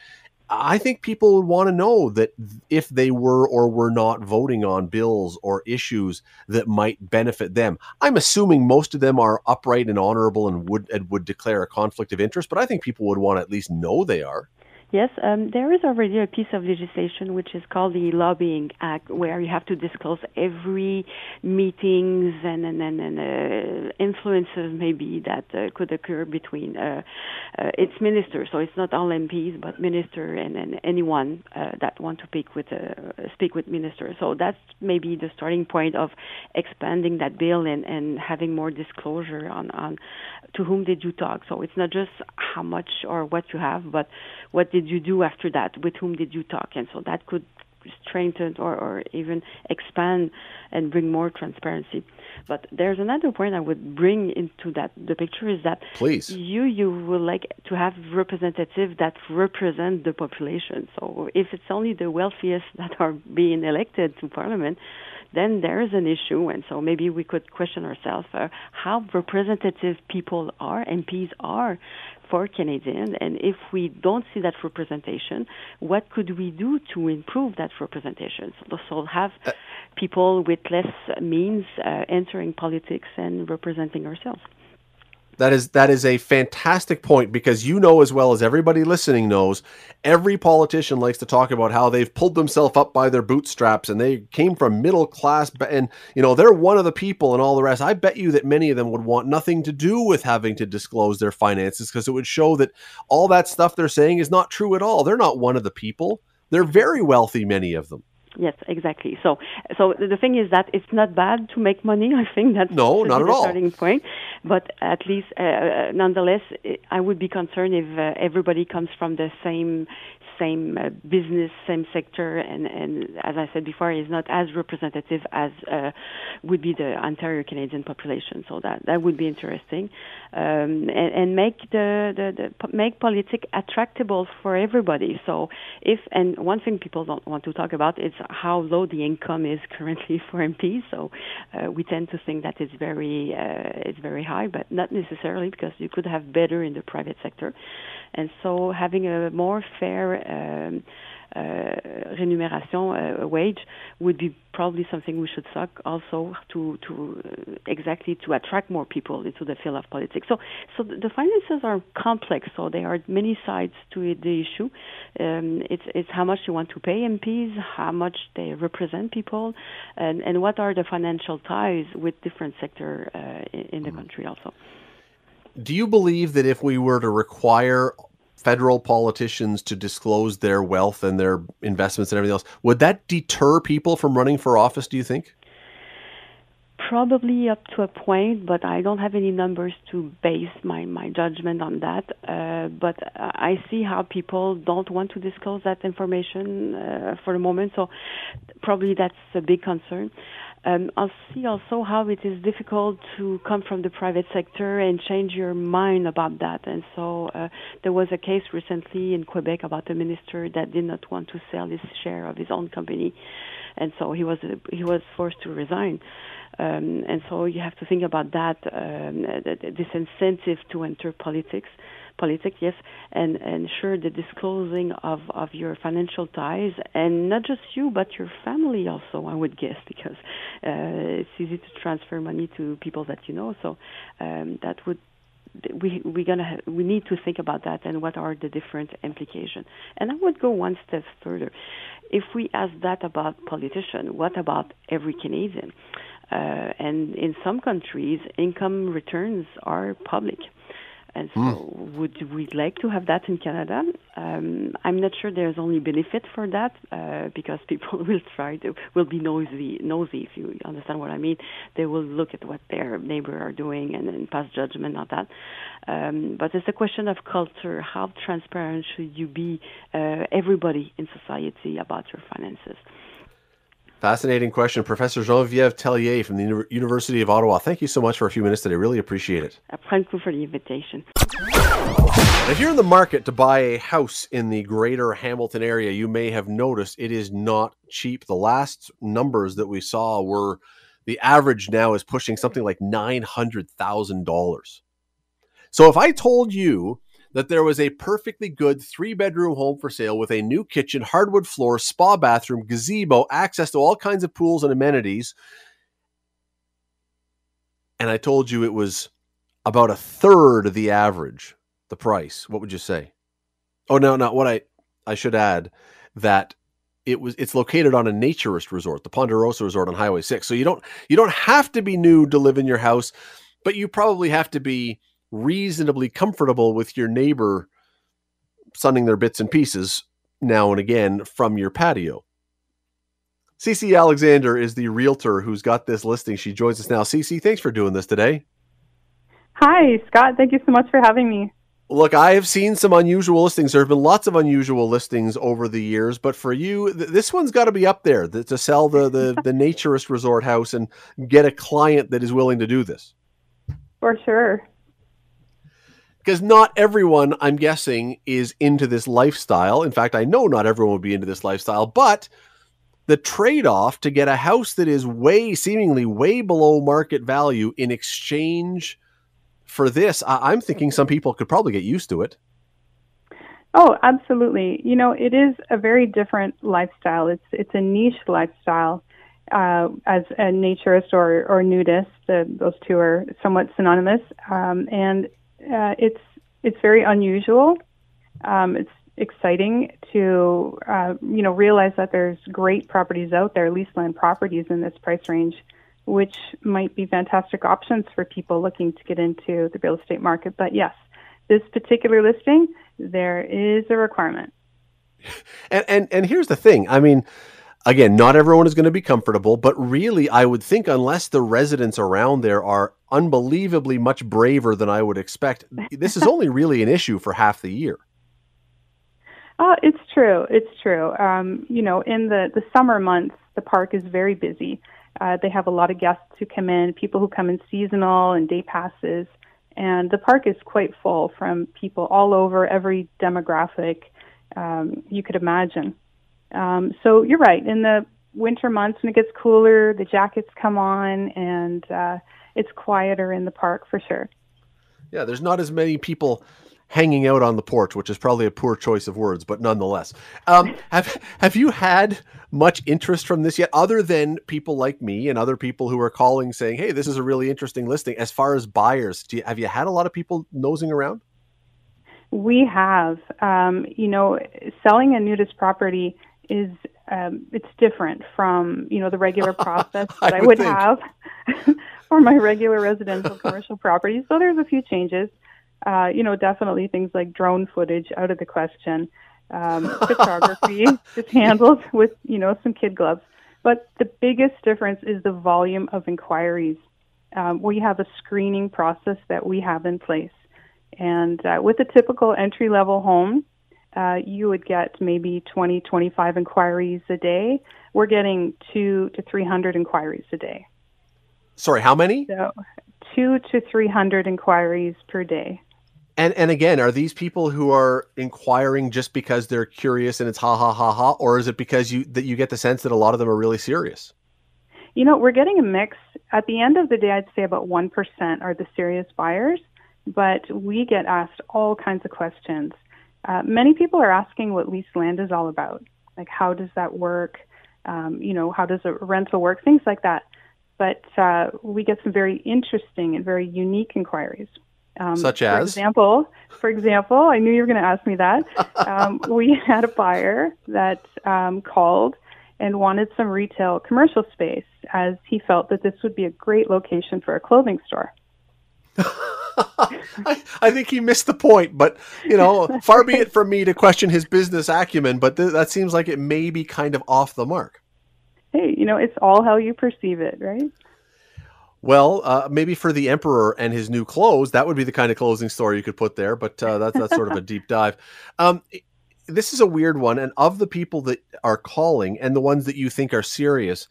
I think people would want to know that if they were or were not voting on bills or issues that might benefit them. I'm assuming most of them are upright and honorable and would declare a conflict of interest, but I think people would want to at least know they are. Yes, there is already a piece of legislation which is called the Lobbying Act, where you have to disclose every meetings and influences maybe that could occur between its ministers. So it's not all MPs, but minister and anyone that want to speak with ministers. So that's maybe the starting point of expanding that bill and having more disclosure on to whom did you talk. So it's not just how much or what you have, but what did you do after that? With whom did you talk? And so that could strengthen or even expand and bring more transparency. But there's another point I would bring into that the picture is that you would like to have representatives that represent the population. So if it's only the wealthiest that are being elected to Parliament, then there is an issue. And so maybe we could question ourselves how representative people are, MPs are, for Canadians. And if we don't see that representation, what could we do to improve that representation? So have people with less means entering politics and representing ourselves. That is a fantastic point, because you know as well as everybody listening knows, every politician likes to talk about how they've pulled themselves up by their bootstraps and they came from middle class and, you know, they're one of the people and all the rest. I bet you that many of them would want nothing to do with having to disclose their finances, because it would show that all that stuff they're saying is not true at all. They're not one of the people. They're very wealthy, many of them. Yes, exactly. So the thing is that it's not bad to make money. I think that's not at all starting point. But at least, nonetheless, I would be concerned if everybody comes from the same business, same sector, and as I said before, is not as representative as would be the Ontario Canadian population. So that would be interesting, and make make politics attractable for everybody. So and one thing people don't want to talk about is how low the income is currently for MPs. So we tend to think that it's very high, but not necessarily, because you could have better in the private sector, and so having a more fair remuneration, wage, would be probably something we should suck also to attract more people into the field of politics. So the finances are complex, so there are many sides to the issue. It's how much you want to pay MPs, how much they represent people, and what are the financial ties with different sectors in the country also. Do you believe that if we were to require federal politicians to disclose their wealth and their investments and everything else, would that deter people from running for office, do you think? Probably up to a point, but I don't have any numbers to base my judgment on that. But I see how people don't want to disclose that information for the moment, so probably that's a big concern. I see also how it is difficult to come from the private sector and change your mind about that. And so there was a case recently in Quebec about a minister that did not want to sell his share of his own company, and so he was forced to resign. And so you have to think about that, this incentive to enter politics, yes, and sure, the disclosing of your financial ties, and not just you, but your family also, I would guess, because it's easy to transfer money to people that you know. So that would we need to think about that and what are the different implications. And I would go one step further. If we ask that about politicians, what about every Canadian? And in some countries, income returns are public. And so would we like to have that in Canada? I'm not sure there's only benefit for that because people will be nosy, if you understand what I mean. They will look at what their neighbor are doing and pass judgment on that. But it's a question of culture. How transparent should you be, everybody in society, about your finances? Fascinating question. Professor Geneviève Tellier from the University of Ottawa, thank you so much for a few minutes today. Really appreciate it. Thank you for the invitation. If you're in the market to buy a house in the greater Hamilton area, you may have noticed it is not cheap. The last numbers that we saw were the average now is pushing something like $900,000. So if I told you that there was a perfectly good 3-bedroom home for sale with a new kitchen, hardwood floor, spa bathroom, gazebo, access to all kinds of pools and amenities, and I told you it was about a third of the average, the price, what would you say? Oh, no, what I should add that it's located on a naturist resort, the Ponderosa Resort on Highway 6. So you don't have to be new to live in your house, but you probably have to be reasonably comfortable with your neighbor sunning their bits and pieces now and again from your patio. C.C. Alexander is the realtor who's got this listing. She joins us now. C.C., thanks for doing this today. Hi, Scott. Thank you so much for having me. Look, I have seen some unusual listings. There have been lots of unusual listings over the years, but for you, this one's got to be up there to sell the naturist resort house and get a client that is willing to do this. For sure. Because not everyone, I'm guessing, is into this lifestyle. In fact, I know not everyone would be into this lifestyle, but the trade-off to get a house that is seemingly way below market value in exchange for this, I'm thinking some people could probably get used to it. Oh, absolutely. You know, it is a very different lifestyle. It's a niche lifestyle. As a naturist or nudist, those two are somewhat synonymous. It's very unusual. It's exciting to realize that there's great properties out there, leased land properties in this price range, which might be fantastic options for people looking to get into the real estate market. But yes, this particular listing, there is a requirement. And here's the thing. I mean, again, not everyone is going to be comfortable, but really, I would think unless the residents around there are unbelievably much braver than I would expect, this is only really an issue for half the year. Oh, it's true. It's true. In the summer months, the park is very busy. They have a lot of guests who come in, people who come in seasonal and day passes, and the park is quite full from people all over, every demographic you could imagine. So you're right. In the winter months, when it gets cooler, the jackets come on, and it's quieter in the park for sure. Yeah, there's not as many people hanging out on the porch, which is probably a poor choice of words, but nonetheless. Have you had much interest from this yet, other than people like me and other people who are calling saying, hey, this is a really interesting listing? As far as buyers, have you had a lot of people nosing around? We have. You know, selling a nudist property is it's different from, you know, the regular process that I would have for my regular residential commercial properties. So there's a few changes. You know, definitely things like drone footage out of the question. Photography is handled with, you know, some kid gloves. But the biggest difference is the volume of inquiries. We have a screening process that we have in place. And with a typical entry-level home, you would get maybe 20, 25 inquiries a day. We're getting 200 to 300 inquiries a day. Sorry, how many? So 200 to 300 inquiries per day. And again, are these people who are inquiring just because they're curious and it's ha, or is it because you get the sense that a lot of them are really serious? You know, we're getting a mix. At the end of the day, I'd say about 1% are the serious buyers, but we get asked all kinds of questions. Many people are asking what leased land is all about, like how does that work, you know, how does a rental work, things like that. But we get some very interesting and very unique inquiries. Such as? For example, I knew you were going to ask me that. We had a buyer that called and wanted some retail commercial space, as he felt that this would be a great location for a clothing store. I think he missed the point, but, you know, far be it from me to question his business acumen, but that seems like it may be kind of off the mark. Hey, you know, it's all how you perceive it, right? Well, maybe for the emperor and his new clothes, that would be the kind of clothing store you could put there. But that's sort of a deep dive. This is a weird one. And of the people that are calling and the ones that you think are serious,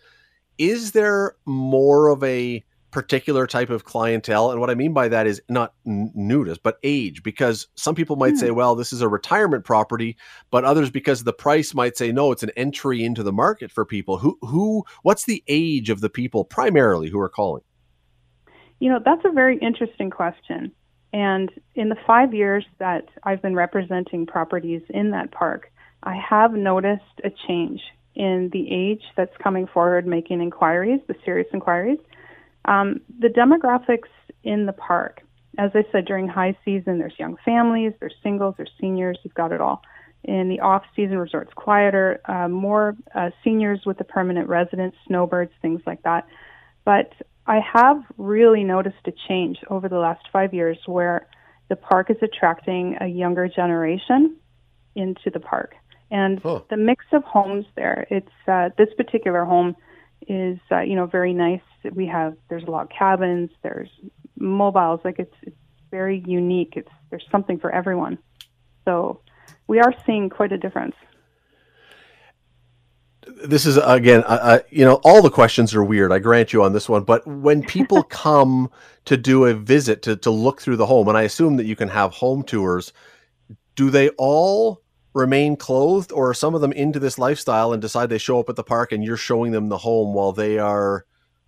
is there more of a particular type of clientele? And what I mean by that is not nudist, but age, because some people might say, well, this is a retirement property, but others, because of the price, might say, no, it's an entry into the market for people. What's the age of the people primarily who are calling? You know, that's a very interesting question. And in the 5 years that I've been representing properties in that park, I have noticed a change in the age that's coming forward making inquiries, the serious inquiries. The demographics in the park, as I said, during high season, there's young families, there's singles, there's seniors, you've got it all. In the off-season, resort's quieter, more seniors with a permanent residence, snowbirds, things like that. But I have really noticed a change over the last 5 years where the park is attracting a younger generation into the park. And the mix of homes there, it's this particular home is, you know, very nice. There's log cabins, there's mobiles, like it's very unique. There's something for everyone. So we are seeing quite a difference. This is, again, you know, all the questions are weird. I grant you on this one. But when people come to do a visit to look through the home, and I assume that you can have home tours, do they all remain clothed, or are some of them into this lifestyle and decide they show up at the park and you're showing them the home while they are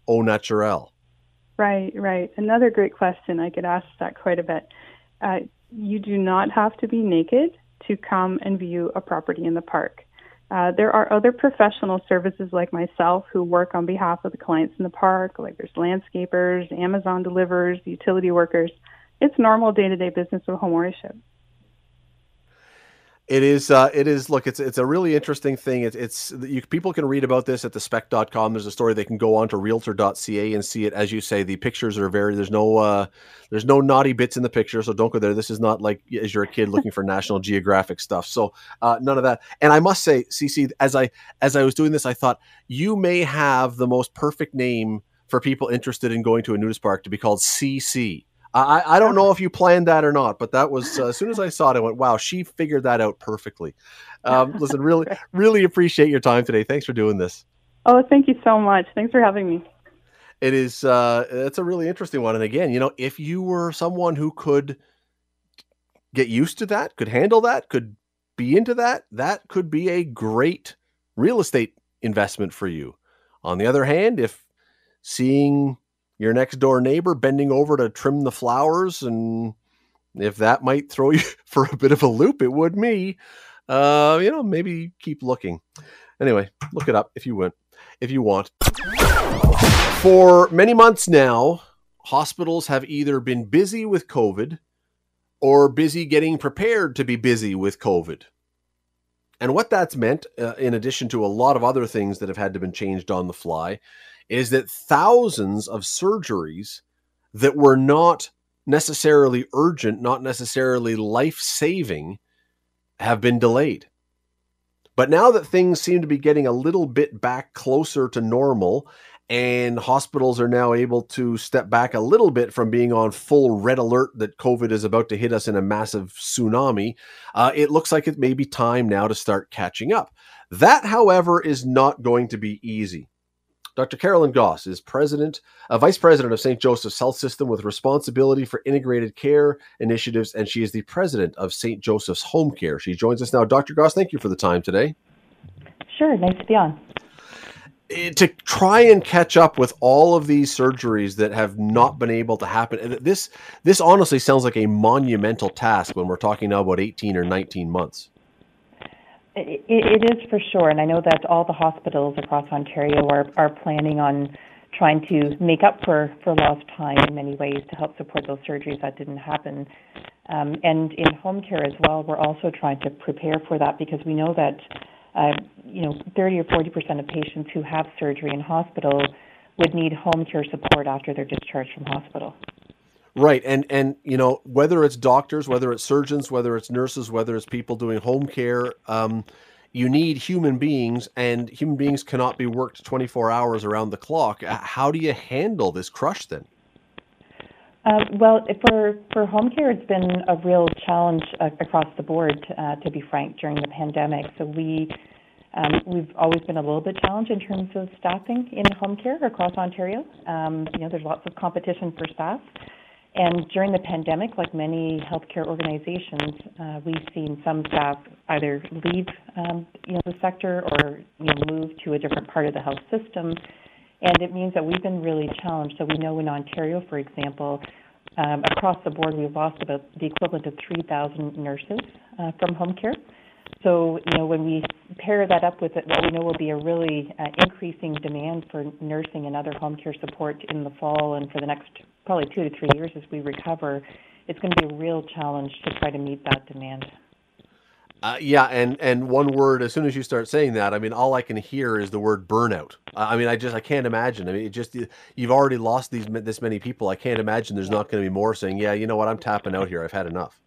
au naturel? Right, right. Another great question. I get asked that quite a bit. You do not have to be naked to come and view a property in the park. There are other professional services like myself who work on behalf of the clients in the park, like there's landscapers, Amazon delivers, utility workers. It's normal day-to-day business of home ownership. It is. Look, it's a really interesting thing. People can read about this at thespec.com. There's a story. They can go on to realtor.ca and see it. As you say, the pictures are very, there's no naughty bits in the picture. So don't go there. This is not like as you're a kid looking for National Geographic stuff. So none of that. And I must say, CC, as I was doing this, I thought you may have the most perfect name for people interested in going to a nudist park to be called CC. I don't know if you planned that or not, but that was, as soon as I saw it, I went, wow, she figured that out perfectly. Listen, really, really appreciate your time today. Thanks for doing this. Oh, thank you so much. Thanks for having me. It is, it's a really interesting one. And again, you know, if you were someone who could get used to that, could handle that, could be into that, that could be a great real estate investment for you. On the other hand, if seeing your next door neighbor bending over to trim the flowers and if that might throw you for a bit of a loop, it would me. You know, maybe keep looking. Anyway, look it up if you want. For many months now, hospitals have either been busy with COVID or busy getting prepared to be busy with COVID. And what that's meant, in addition to a lot of other things that have had to been changed on the fly, is that thousands of surgeries that were not necessarily urgent, not necessarily life-saving, have been delayed. But now that things seem to be getting a little bit back closer to normal, and hospitals are now able to step back a little bit from being on full red alert that COVID is about to hit us in a massive tsunami, it looks like it may be time now to start catching up. That, however, is not going to be easy. Dr. Carolyn Goss is Vice President of St. Joseph's Health System with responsibility for integrated care initiatives, and she is the President of St. Joseph's Home Care. She joins us now. Dr. Goss, thank you for the time today. Sure, nice to be on. To try and catch up with all of these surgeries that have not been able to happen, this honestly sounds like a monumental task when we're talking now about 18 or 19 months. It is for sure, and I know that all the hospitals across Ontario are planning on trying to make up for lost time in many ways to help support those surgeries that didn't happen. And in home care as well, we're also trying to prepare for that, because we know that 30 or 40% of patients who have surgery in hospital would need home care support after they're discharged from hospital. Right. And you know, whether it's doctors, whether it's surgeons, whether it's nurses, whether it's people doing home care, you need human beings, and human beings cannot be worked 24 hours around the clock. How do you handle this crush then? Well, for home care, it's been a real challenge across the board, to be frank, during the pandemic. So we've always been a little bit challenged in terms of staffing in home care across Ontario. There's lots of competition for staff. And during the pandemic, like many healthcare organizations, we've seen some staff either leave the sector or move to a different part of the health system. And it means that we've been really challenged. So we know in Ontario, for example, across the board, we've lost about the equivalent of 3,000 nurses from home care. So when we pair that up with what we know will be a really increasing demand for nursing and other home care support in the fall and for the next probably 2 to 3 years as we recover, it's going to be a real challenge to try to meet that demand. And one word, as soon as you start saying that, I mean, all I can hear is the word burnout. I can't imagine. I mean, you've already lost this many people. I can't imagine there's not going to be more saying, yeah, you know what, I'm tapping out here. I've had enough.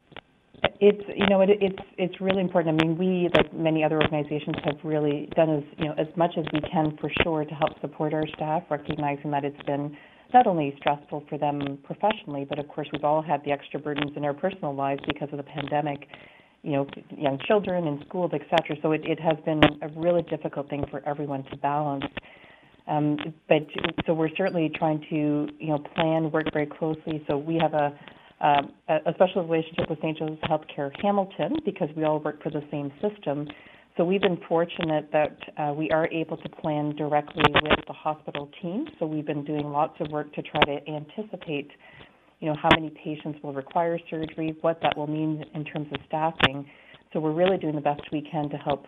It's really important. I mean, we, like many other organizations, have really done as much as we can for sure to help support our staff, recognizing that it's been not only stressful for them professionally, but of course we've all had the extra burdens in our personal lives because of the pandemic, young children in schools, et cetera. So it has been a really difficult thing for everyone to balance. But so we're certainly trying to, plan, work very closely. So we have a special relationship with St. Joseph's Healthcare Hamilton, because we all work for the same system. So we've been fortunate that we are able to plan directly with the hospital team. So we've been doing lots of work to try to anticipate, how many patients will require surgery, what that will mean in terms of staffing. So we're really doing the best we can to help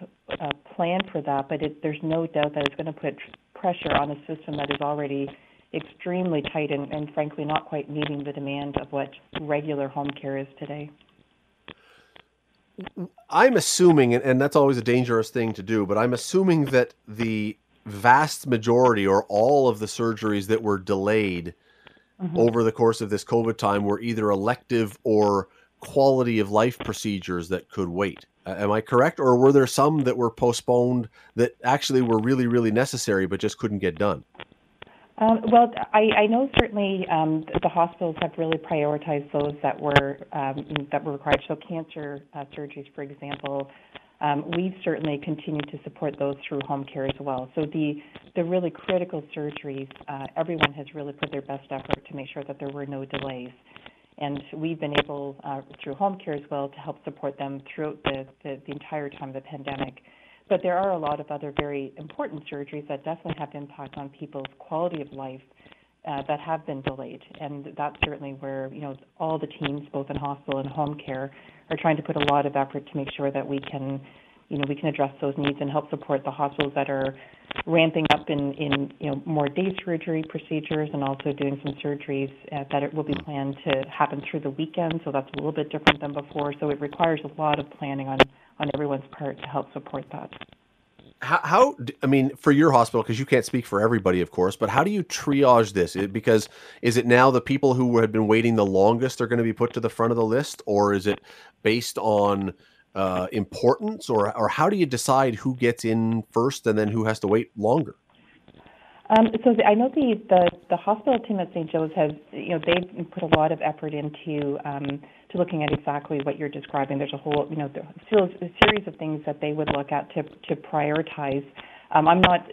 plan for that. But there's no doubt that it's going to put pressure on a system that is already extremely tight and frankly not quite meeting the demand of what regular home care is today. I'm assuming, and that's always a dangerous thing to do, but I'm assuming that the vast majority or all of the surgeries that were delayed over the course of this COVID time were either elective or quality of life procedures that could wait. Am I correct? Or were there some that were postponed that actually were really, really necessary but just couldn't get done? I know certainly the hospitals have really prioritized those that were required. So cancer surgeries, for example, we've certainly continued to support those through home care as well. So the really critical surgeries, everyone has really put their best effort to make sure that there were no delays. And we've been able, through home care as well, to help support them throughout the entire time of the pandemic. But there are a lot of other very important surgeries that definitely have impact on people's quality of life that have been delayed, and that's certainly where, you know, all the teams, both in hospital and home care, are trying to put a lot of effort to make sure that we can, you know, we can address those needs and help support the hospitals that are ramping up in you know, more day surgery procedures, and also doing some surgeries that it will be planned to happen through the weekend. So that's a little bit different than before. So it requires a lot of planning on everyone's part to help support that. How, I mean, for your hospital, because you can't speak for everybody, of course, but how do you triage this? Because is it now the people who had been waiting the longest are going to be put to the front of the list, or is it based on importance, or how do you decide who gets in first and then who has to wait longer? So I know the hospital team at St. Joe's has, you know, they've put a lot of effort into to looking at exactly what you're describing. There's a whole, you know, a series of things that they would look at to prioritize. I'm not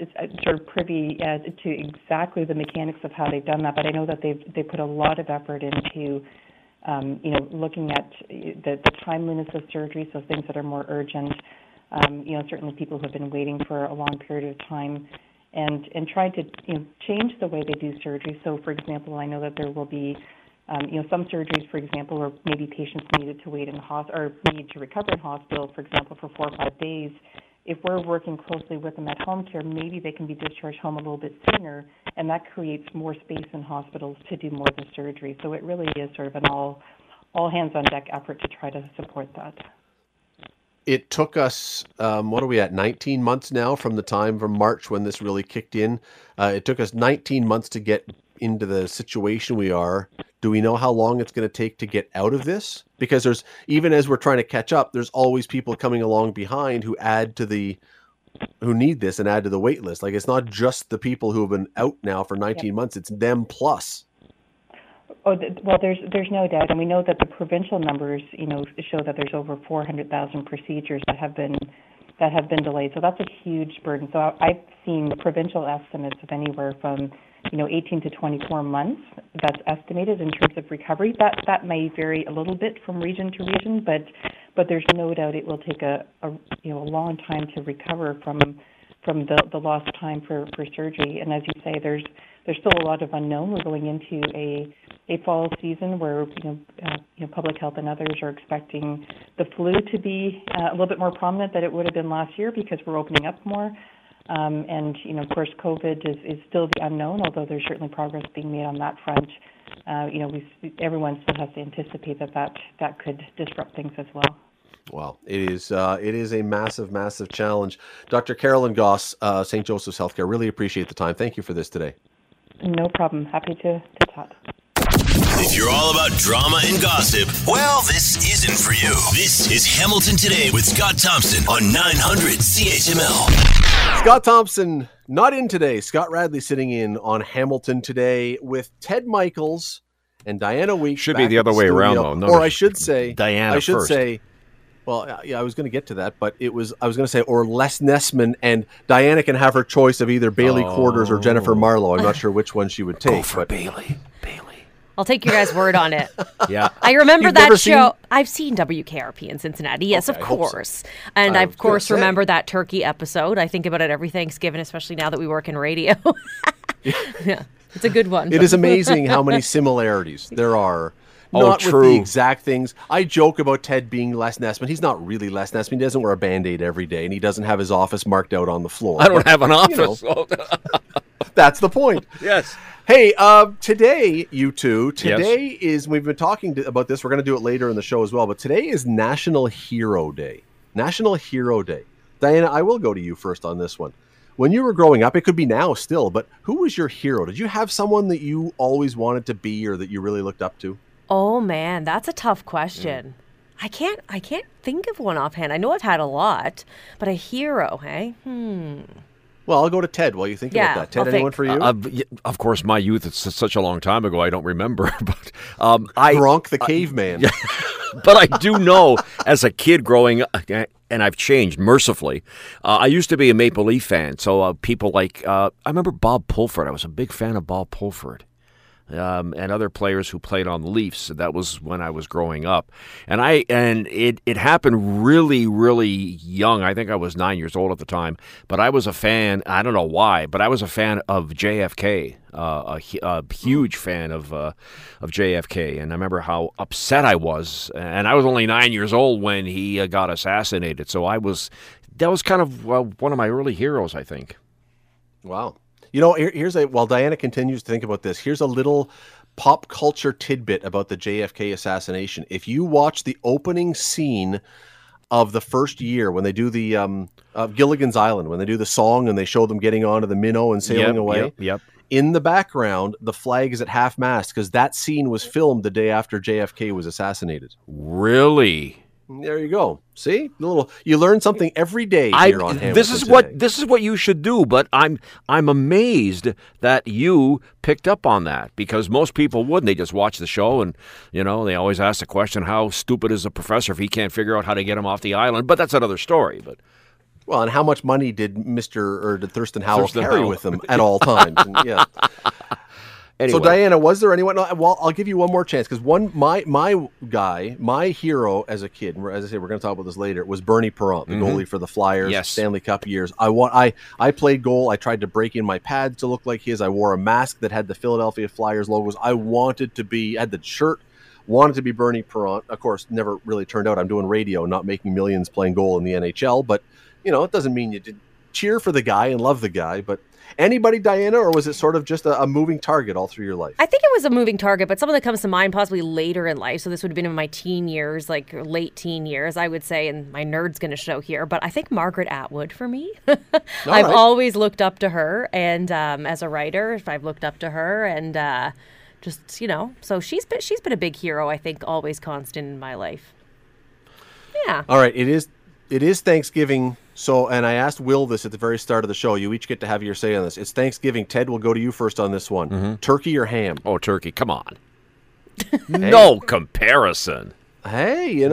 sort of privy to exactly the mechanics of how they've done that, but I know that they put a lot of effort into you know, looking at the timeliness of surgery, so things that are more urgent. You know, certainly people who have been waiting for a long period of time. And try to, you know, change the way they do surgery. So, for example, I know that there will be, you know, some surgeries, for example, where maybe patients needed to wait in the hospital or need to recover in hospital, for example, for 4 or 5 days. If we're working closely with them at home care, maybe they can be discharged home a little bit sooner, and that creates more space in hospitals to do more of the surgery. So it really is sort of an all hands on deck effort to try to support that. It took us, what are we at, 19 months now from March when this really kicked in. It took us 19 months to get into the situation we are. Do we know how long it's going to take to get out of this? Because there's, even as we're trying to catch up, there's always people coming along behind who who need this and add to the wait list. Like, it's not just the people who have been out now for 19 months, it's them plus. Oh, well, there's no doubt, and we know that the provincial numbers, you know, show that there's over 400,000 procedures that have been delayed. So that's a huge burden. So I've seen provincial estimates of anywhere from, you know, 18 to 24 months. That's estimated in terms of recovery. That may vary a little bit from region to region, but there's no doubt it will take a long time to recover from the lost time for surgery. And as you say, there's still a lot of unknown. We're going into a fall season where, you know, public health and others are expecting the flu to be a little bit more prominent than it would have been last year because we're opening up more. And, you know, of course, COVID is still the unknown, although there's certainly progress being made on that front. You know, everyone still has to anticipate that could disrupt things as well. Well, it is a massive, massive challenge. Dr. Carolyn Goss, St. Joseph's Healthcare, really appreciate the time. Thank you for this today. No problem. Happy to talk. If you're all about drama and gossip, well, this isn't for you. This is Hamilton Today with Scott Thompson on 900 CHML. Scott Thompson not in today. Scott Radley sitting in on Hamilton Today with Ted Michaels and Diana Weeks. Should be the other way around, though. No, or I should say, Diana I should first. Say... Well, yeah, I was going to get to that, but I was going to say, or Les Nessman, and Diana can have her choice of either Bailey Quarters or Jennifer Marlowe. I'm not sure which one she would take. Go for Bailey. I'll take your guys' word on it. Yeah. I remember that show. I've seen WKRP in Cincinnati. Yes, okay, of course. So. And I, of course, remember that turkey episode. I think about it every Thanksgiving, especially now that we work in radio. Yeah. It's a good one. It is amazing how many similarities there are. Not with the exact things. I joke about Ted being Les Nessman. He's not really Les Nessman. He doesn't wear a Band-Aid every day, and he doesn't have his office marked out on the floor. I don't have an office. You know, that's the point. Yes. Hey, today is, we've been talking about this. We're going to do it later in the show as well, but today is National Hero Day. National Hero Day. Diana, I will go to you first on this one. When you were growing up, it could be now still, but who was your hero? Did you have someone that you always wanted to be or that you really looked up to? Oh man, that's a tough question. Mm. I can't think of one offhand. I know I've had a lot, but a hero, hey? Well, I'll go to Ted while you think about that. Ted, anyone for you? Of course, my youth, it's such a long time ago, I don't remember. But Gronk the caveman. Yeah, but I do know, as a kid growing up, and I've changed mercifully, I used to be a Maple Leaf fan. So people like, I remember Bob Pulford. I was a big fan of Bob Pulford. and other players who played on the Leafs. That was when I was growing up. And it happened really, really young. I think I was 9 years old at the time. But I was a fan, I don't know why, but I was a fan of JFK, a huge fan of JFK. And I remember how upset I was. And I was only 9 years old when he got assassinated. So that was kind of one of my early heroes, I think. Wow. You know, while Diana continues to think about this, here's a little pop culture tidbit about the JFK assassination. If you watch the opening scene of the first year when they do the Gilligan's Island, when they do the song and they show them getting onto the minnow and sailing away, in the background, the flag is at half-mast because that scene was filmed the day after JFK was assassinated. Really? There you go. See, you learn something every day here on Hamilton This is what you should do. But I'm amazed that you picked up on that, because most people wouldn't. They just watch the show, and they always ask the question, "How stupid is a professor if he can't figure out how to get him off the island?" But that's another story. But well, and how much money did Thurston Howell carry with him at all times? Yeah. Anyway. So, Diana, was there anyone? Well, I'll give you one more chance, because my hero as a kid, and as I say, we're going to talk about this later, was Bernie Parent, the goalie for the Flyers, Stanley Cup years. I played goal. I tried to break in my pads to look like his. I wore a mask that had the Philadelphia Flyers logos. I had the shirt, wanted to be Bernie Parent. Of course, never really turned out. I'm doing radio, not making millions playing goal in the NHL, but, it doesn't mean you didn't cheer for the guy and love the guy, but... Anybody, Diana, or was it sort of just a moving target all through your life? I think it was a moving target, but something that comes to mind possibly later in life. So this would have been in my teen years, like late teen years, I would say, and my nerd's going to show here. But I think Margaret Atwood for me. I've always looked up to her, and as a writer, I've looked up to her, and just so she's been a big hero. I think always constant in my life. Yeah. All right. It is Thanksgiving. So, and I asked Will this at the very start of the show. You each get to have your say on this. It's Thanksgiving. Ted, we'll go to you first on this one. Mm-hmm. Turkey or ham? Oh, turkey. Come on. No comparison. Hey,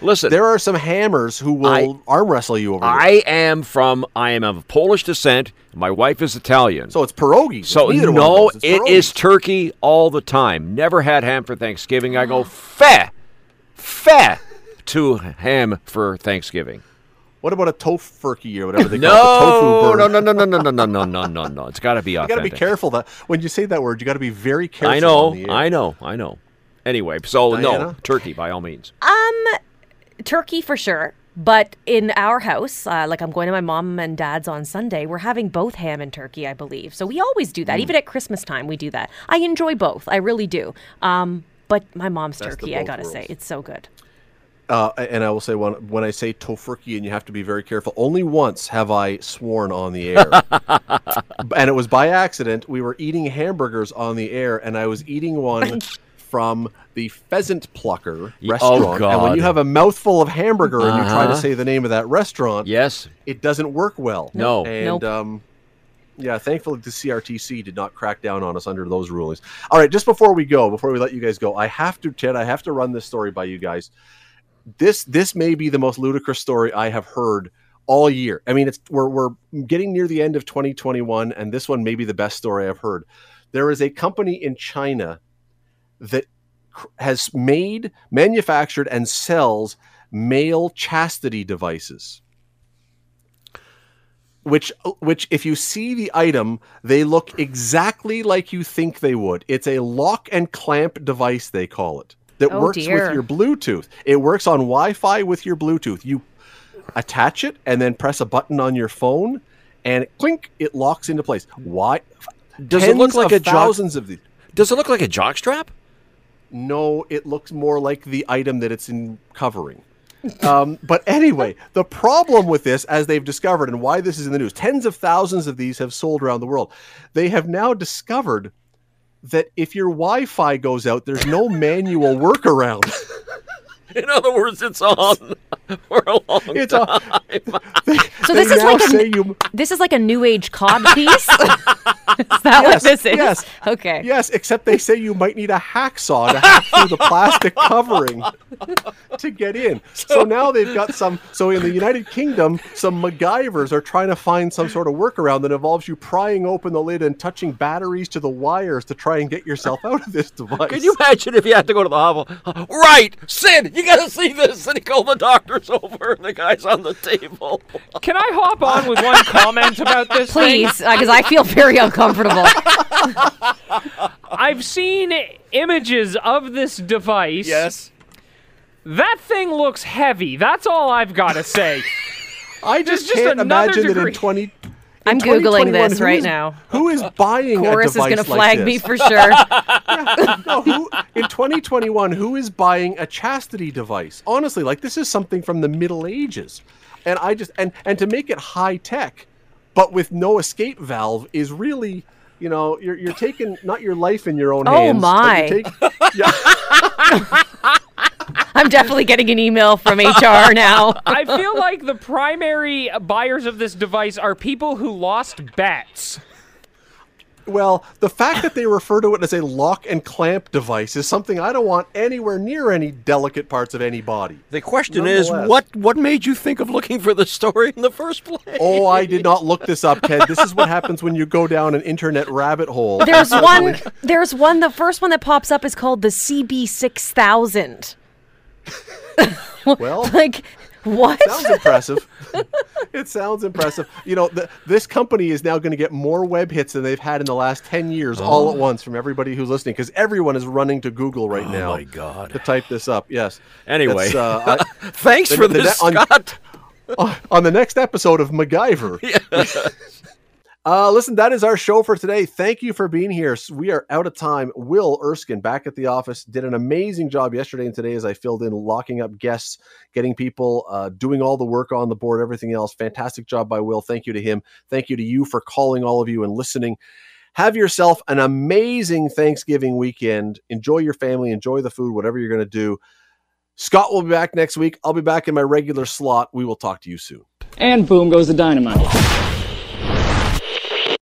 listen. There are some hammers who will arm wrestle you over this. I am of Polish descent. My wife is Italian. So it's pierogi. So it is turkey all the time. Never had ham for Thanksgiving. I go feh to ham for Thanksgiving. What about a tofurkey or whatever they call it? The tofu bird? No. It's got to be authentic. You got to be careful that when you say that word, you got to be very careful. I know. Anyway, so Diana? No, turkey by all means. Turkey for sure. But in our house, I'm going to my mom and dad's on Sunday, we're having both ham and turkey, I believe. So we always do that. Even at Christmas time, we do that. I enjoy both. I really do. But my mom's turkey, I got to say, it's so good. And I will say when I say tofurkey, and you have to be very careful, only once have I sworn on the air. And it was by accident. We were eating hamburgers on the air, and I was eating one from the Pheasant Plucker restaurant. Oh, and when you have a mouthful of hamburger and you try to say the name of that restaurant, it doesn't work well. No. And, thankfully the CRTC did not crack down on us under those rulings. All right, just before we let you guys go, Ted, I have to run this story by you guys. This may be the most ludicrous story I have heard all year. I mean, we're getting near the end of 2021, and this one may be the best story I've heard. There is a company in China that has made, manufactured, and sells male chastity devices. Which, if you see the item, they look exactly like you think they would. It's a lock and clamp device, they call it. That works with your Bluetooth. It works on Wi-Fi with your Bluetooth. You attach it and then press a button on your phone, and clink, it locks into place. Why? Does it look like thousands of these? Does it look like a jockstrap? No, it looks more like the item that it's in covering. But anyway, the problem with this, as they've discovered, and why this is in the news, tens of thousands of these have sold around the world. They have now discovered that if your Wi-Fi goes out, there's no manual workaround. In other words, it's on for a long time. So this is like a new age COD piece. Is that what this is? Yes. Okay. Yes, except they say you might need a hacksaw to hack through the plastic covering to get in. So now they've got some... So in the United Kingdom, some MacGyvers are trying to find some sort of workaround that involves you prying open the lid and touching batteries to the wires to try and get yourself out of this device. Can you imagine if you had to go to the hovel? Right, Sid, you got to see this. And he called the doctors over and the guy's on the table. Can I hop on with one comment about this? Please, because I feel very uncomfortable. I've seen images of this device. Yes. That thing looks heavy. That's all I've got to say. I just can't imagine that in 20... I'm Googling this right now. Who is buying Chorus a device like this? Chorus is going to flag me for sure. Yeah, no, in 2021, who is buying a chastity device? Honestly, like this is something from the Middle Ages. And I just and to make it high tech, but with no escape valve is really, you know, you're taking not your life in your own hands. Oh my! I'm definitely getting an email from HR now. I feel like the primary buyers of this device are people who lost bets. Well, the fact that they refer to it as a lock and clamp device is something I don't want anywhere near any delicate parts of any body. The question is, what made you think of looking for the story in the first place? Oh, I did not look this up, Ted. This is what happens when you go down an internet rabbit hole. There's one. The first one that pops up is called the CB6000. Well, like... What? Sounds impressive. It sounds impressive. You know, this company is now going to get more web hits than they've had in the last 10 years all at once from everybody who's listening, because everyone is running to Google right now. Oh, my God. To type this up, yes. Anyway, thanks for this, Scott. On the next episode of MacGyver. Yeah. Listen, that is our show for today. Thank you for being here. We are out of time. Will Erskine back at the office did an amazing job yesterday and today as I filled in locking up guests, getting people, doing all the work on the board, everything else. Fantastic job by Will. Thank you to him. Thank you to you for calling, all of you, and listening. Have yourself an amazing Thanksgiving weekend. Enjoy your family. Enjoy the food, whatever you're going to do. Scott will be back next week. I'll be back in my regular slot. We will talk to you soon. And boom goes the dynamite.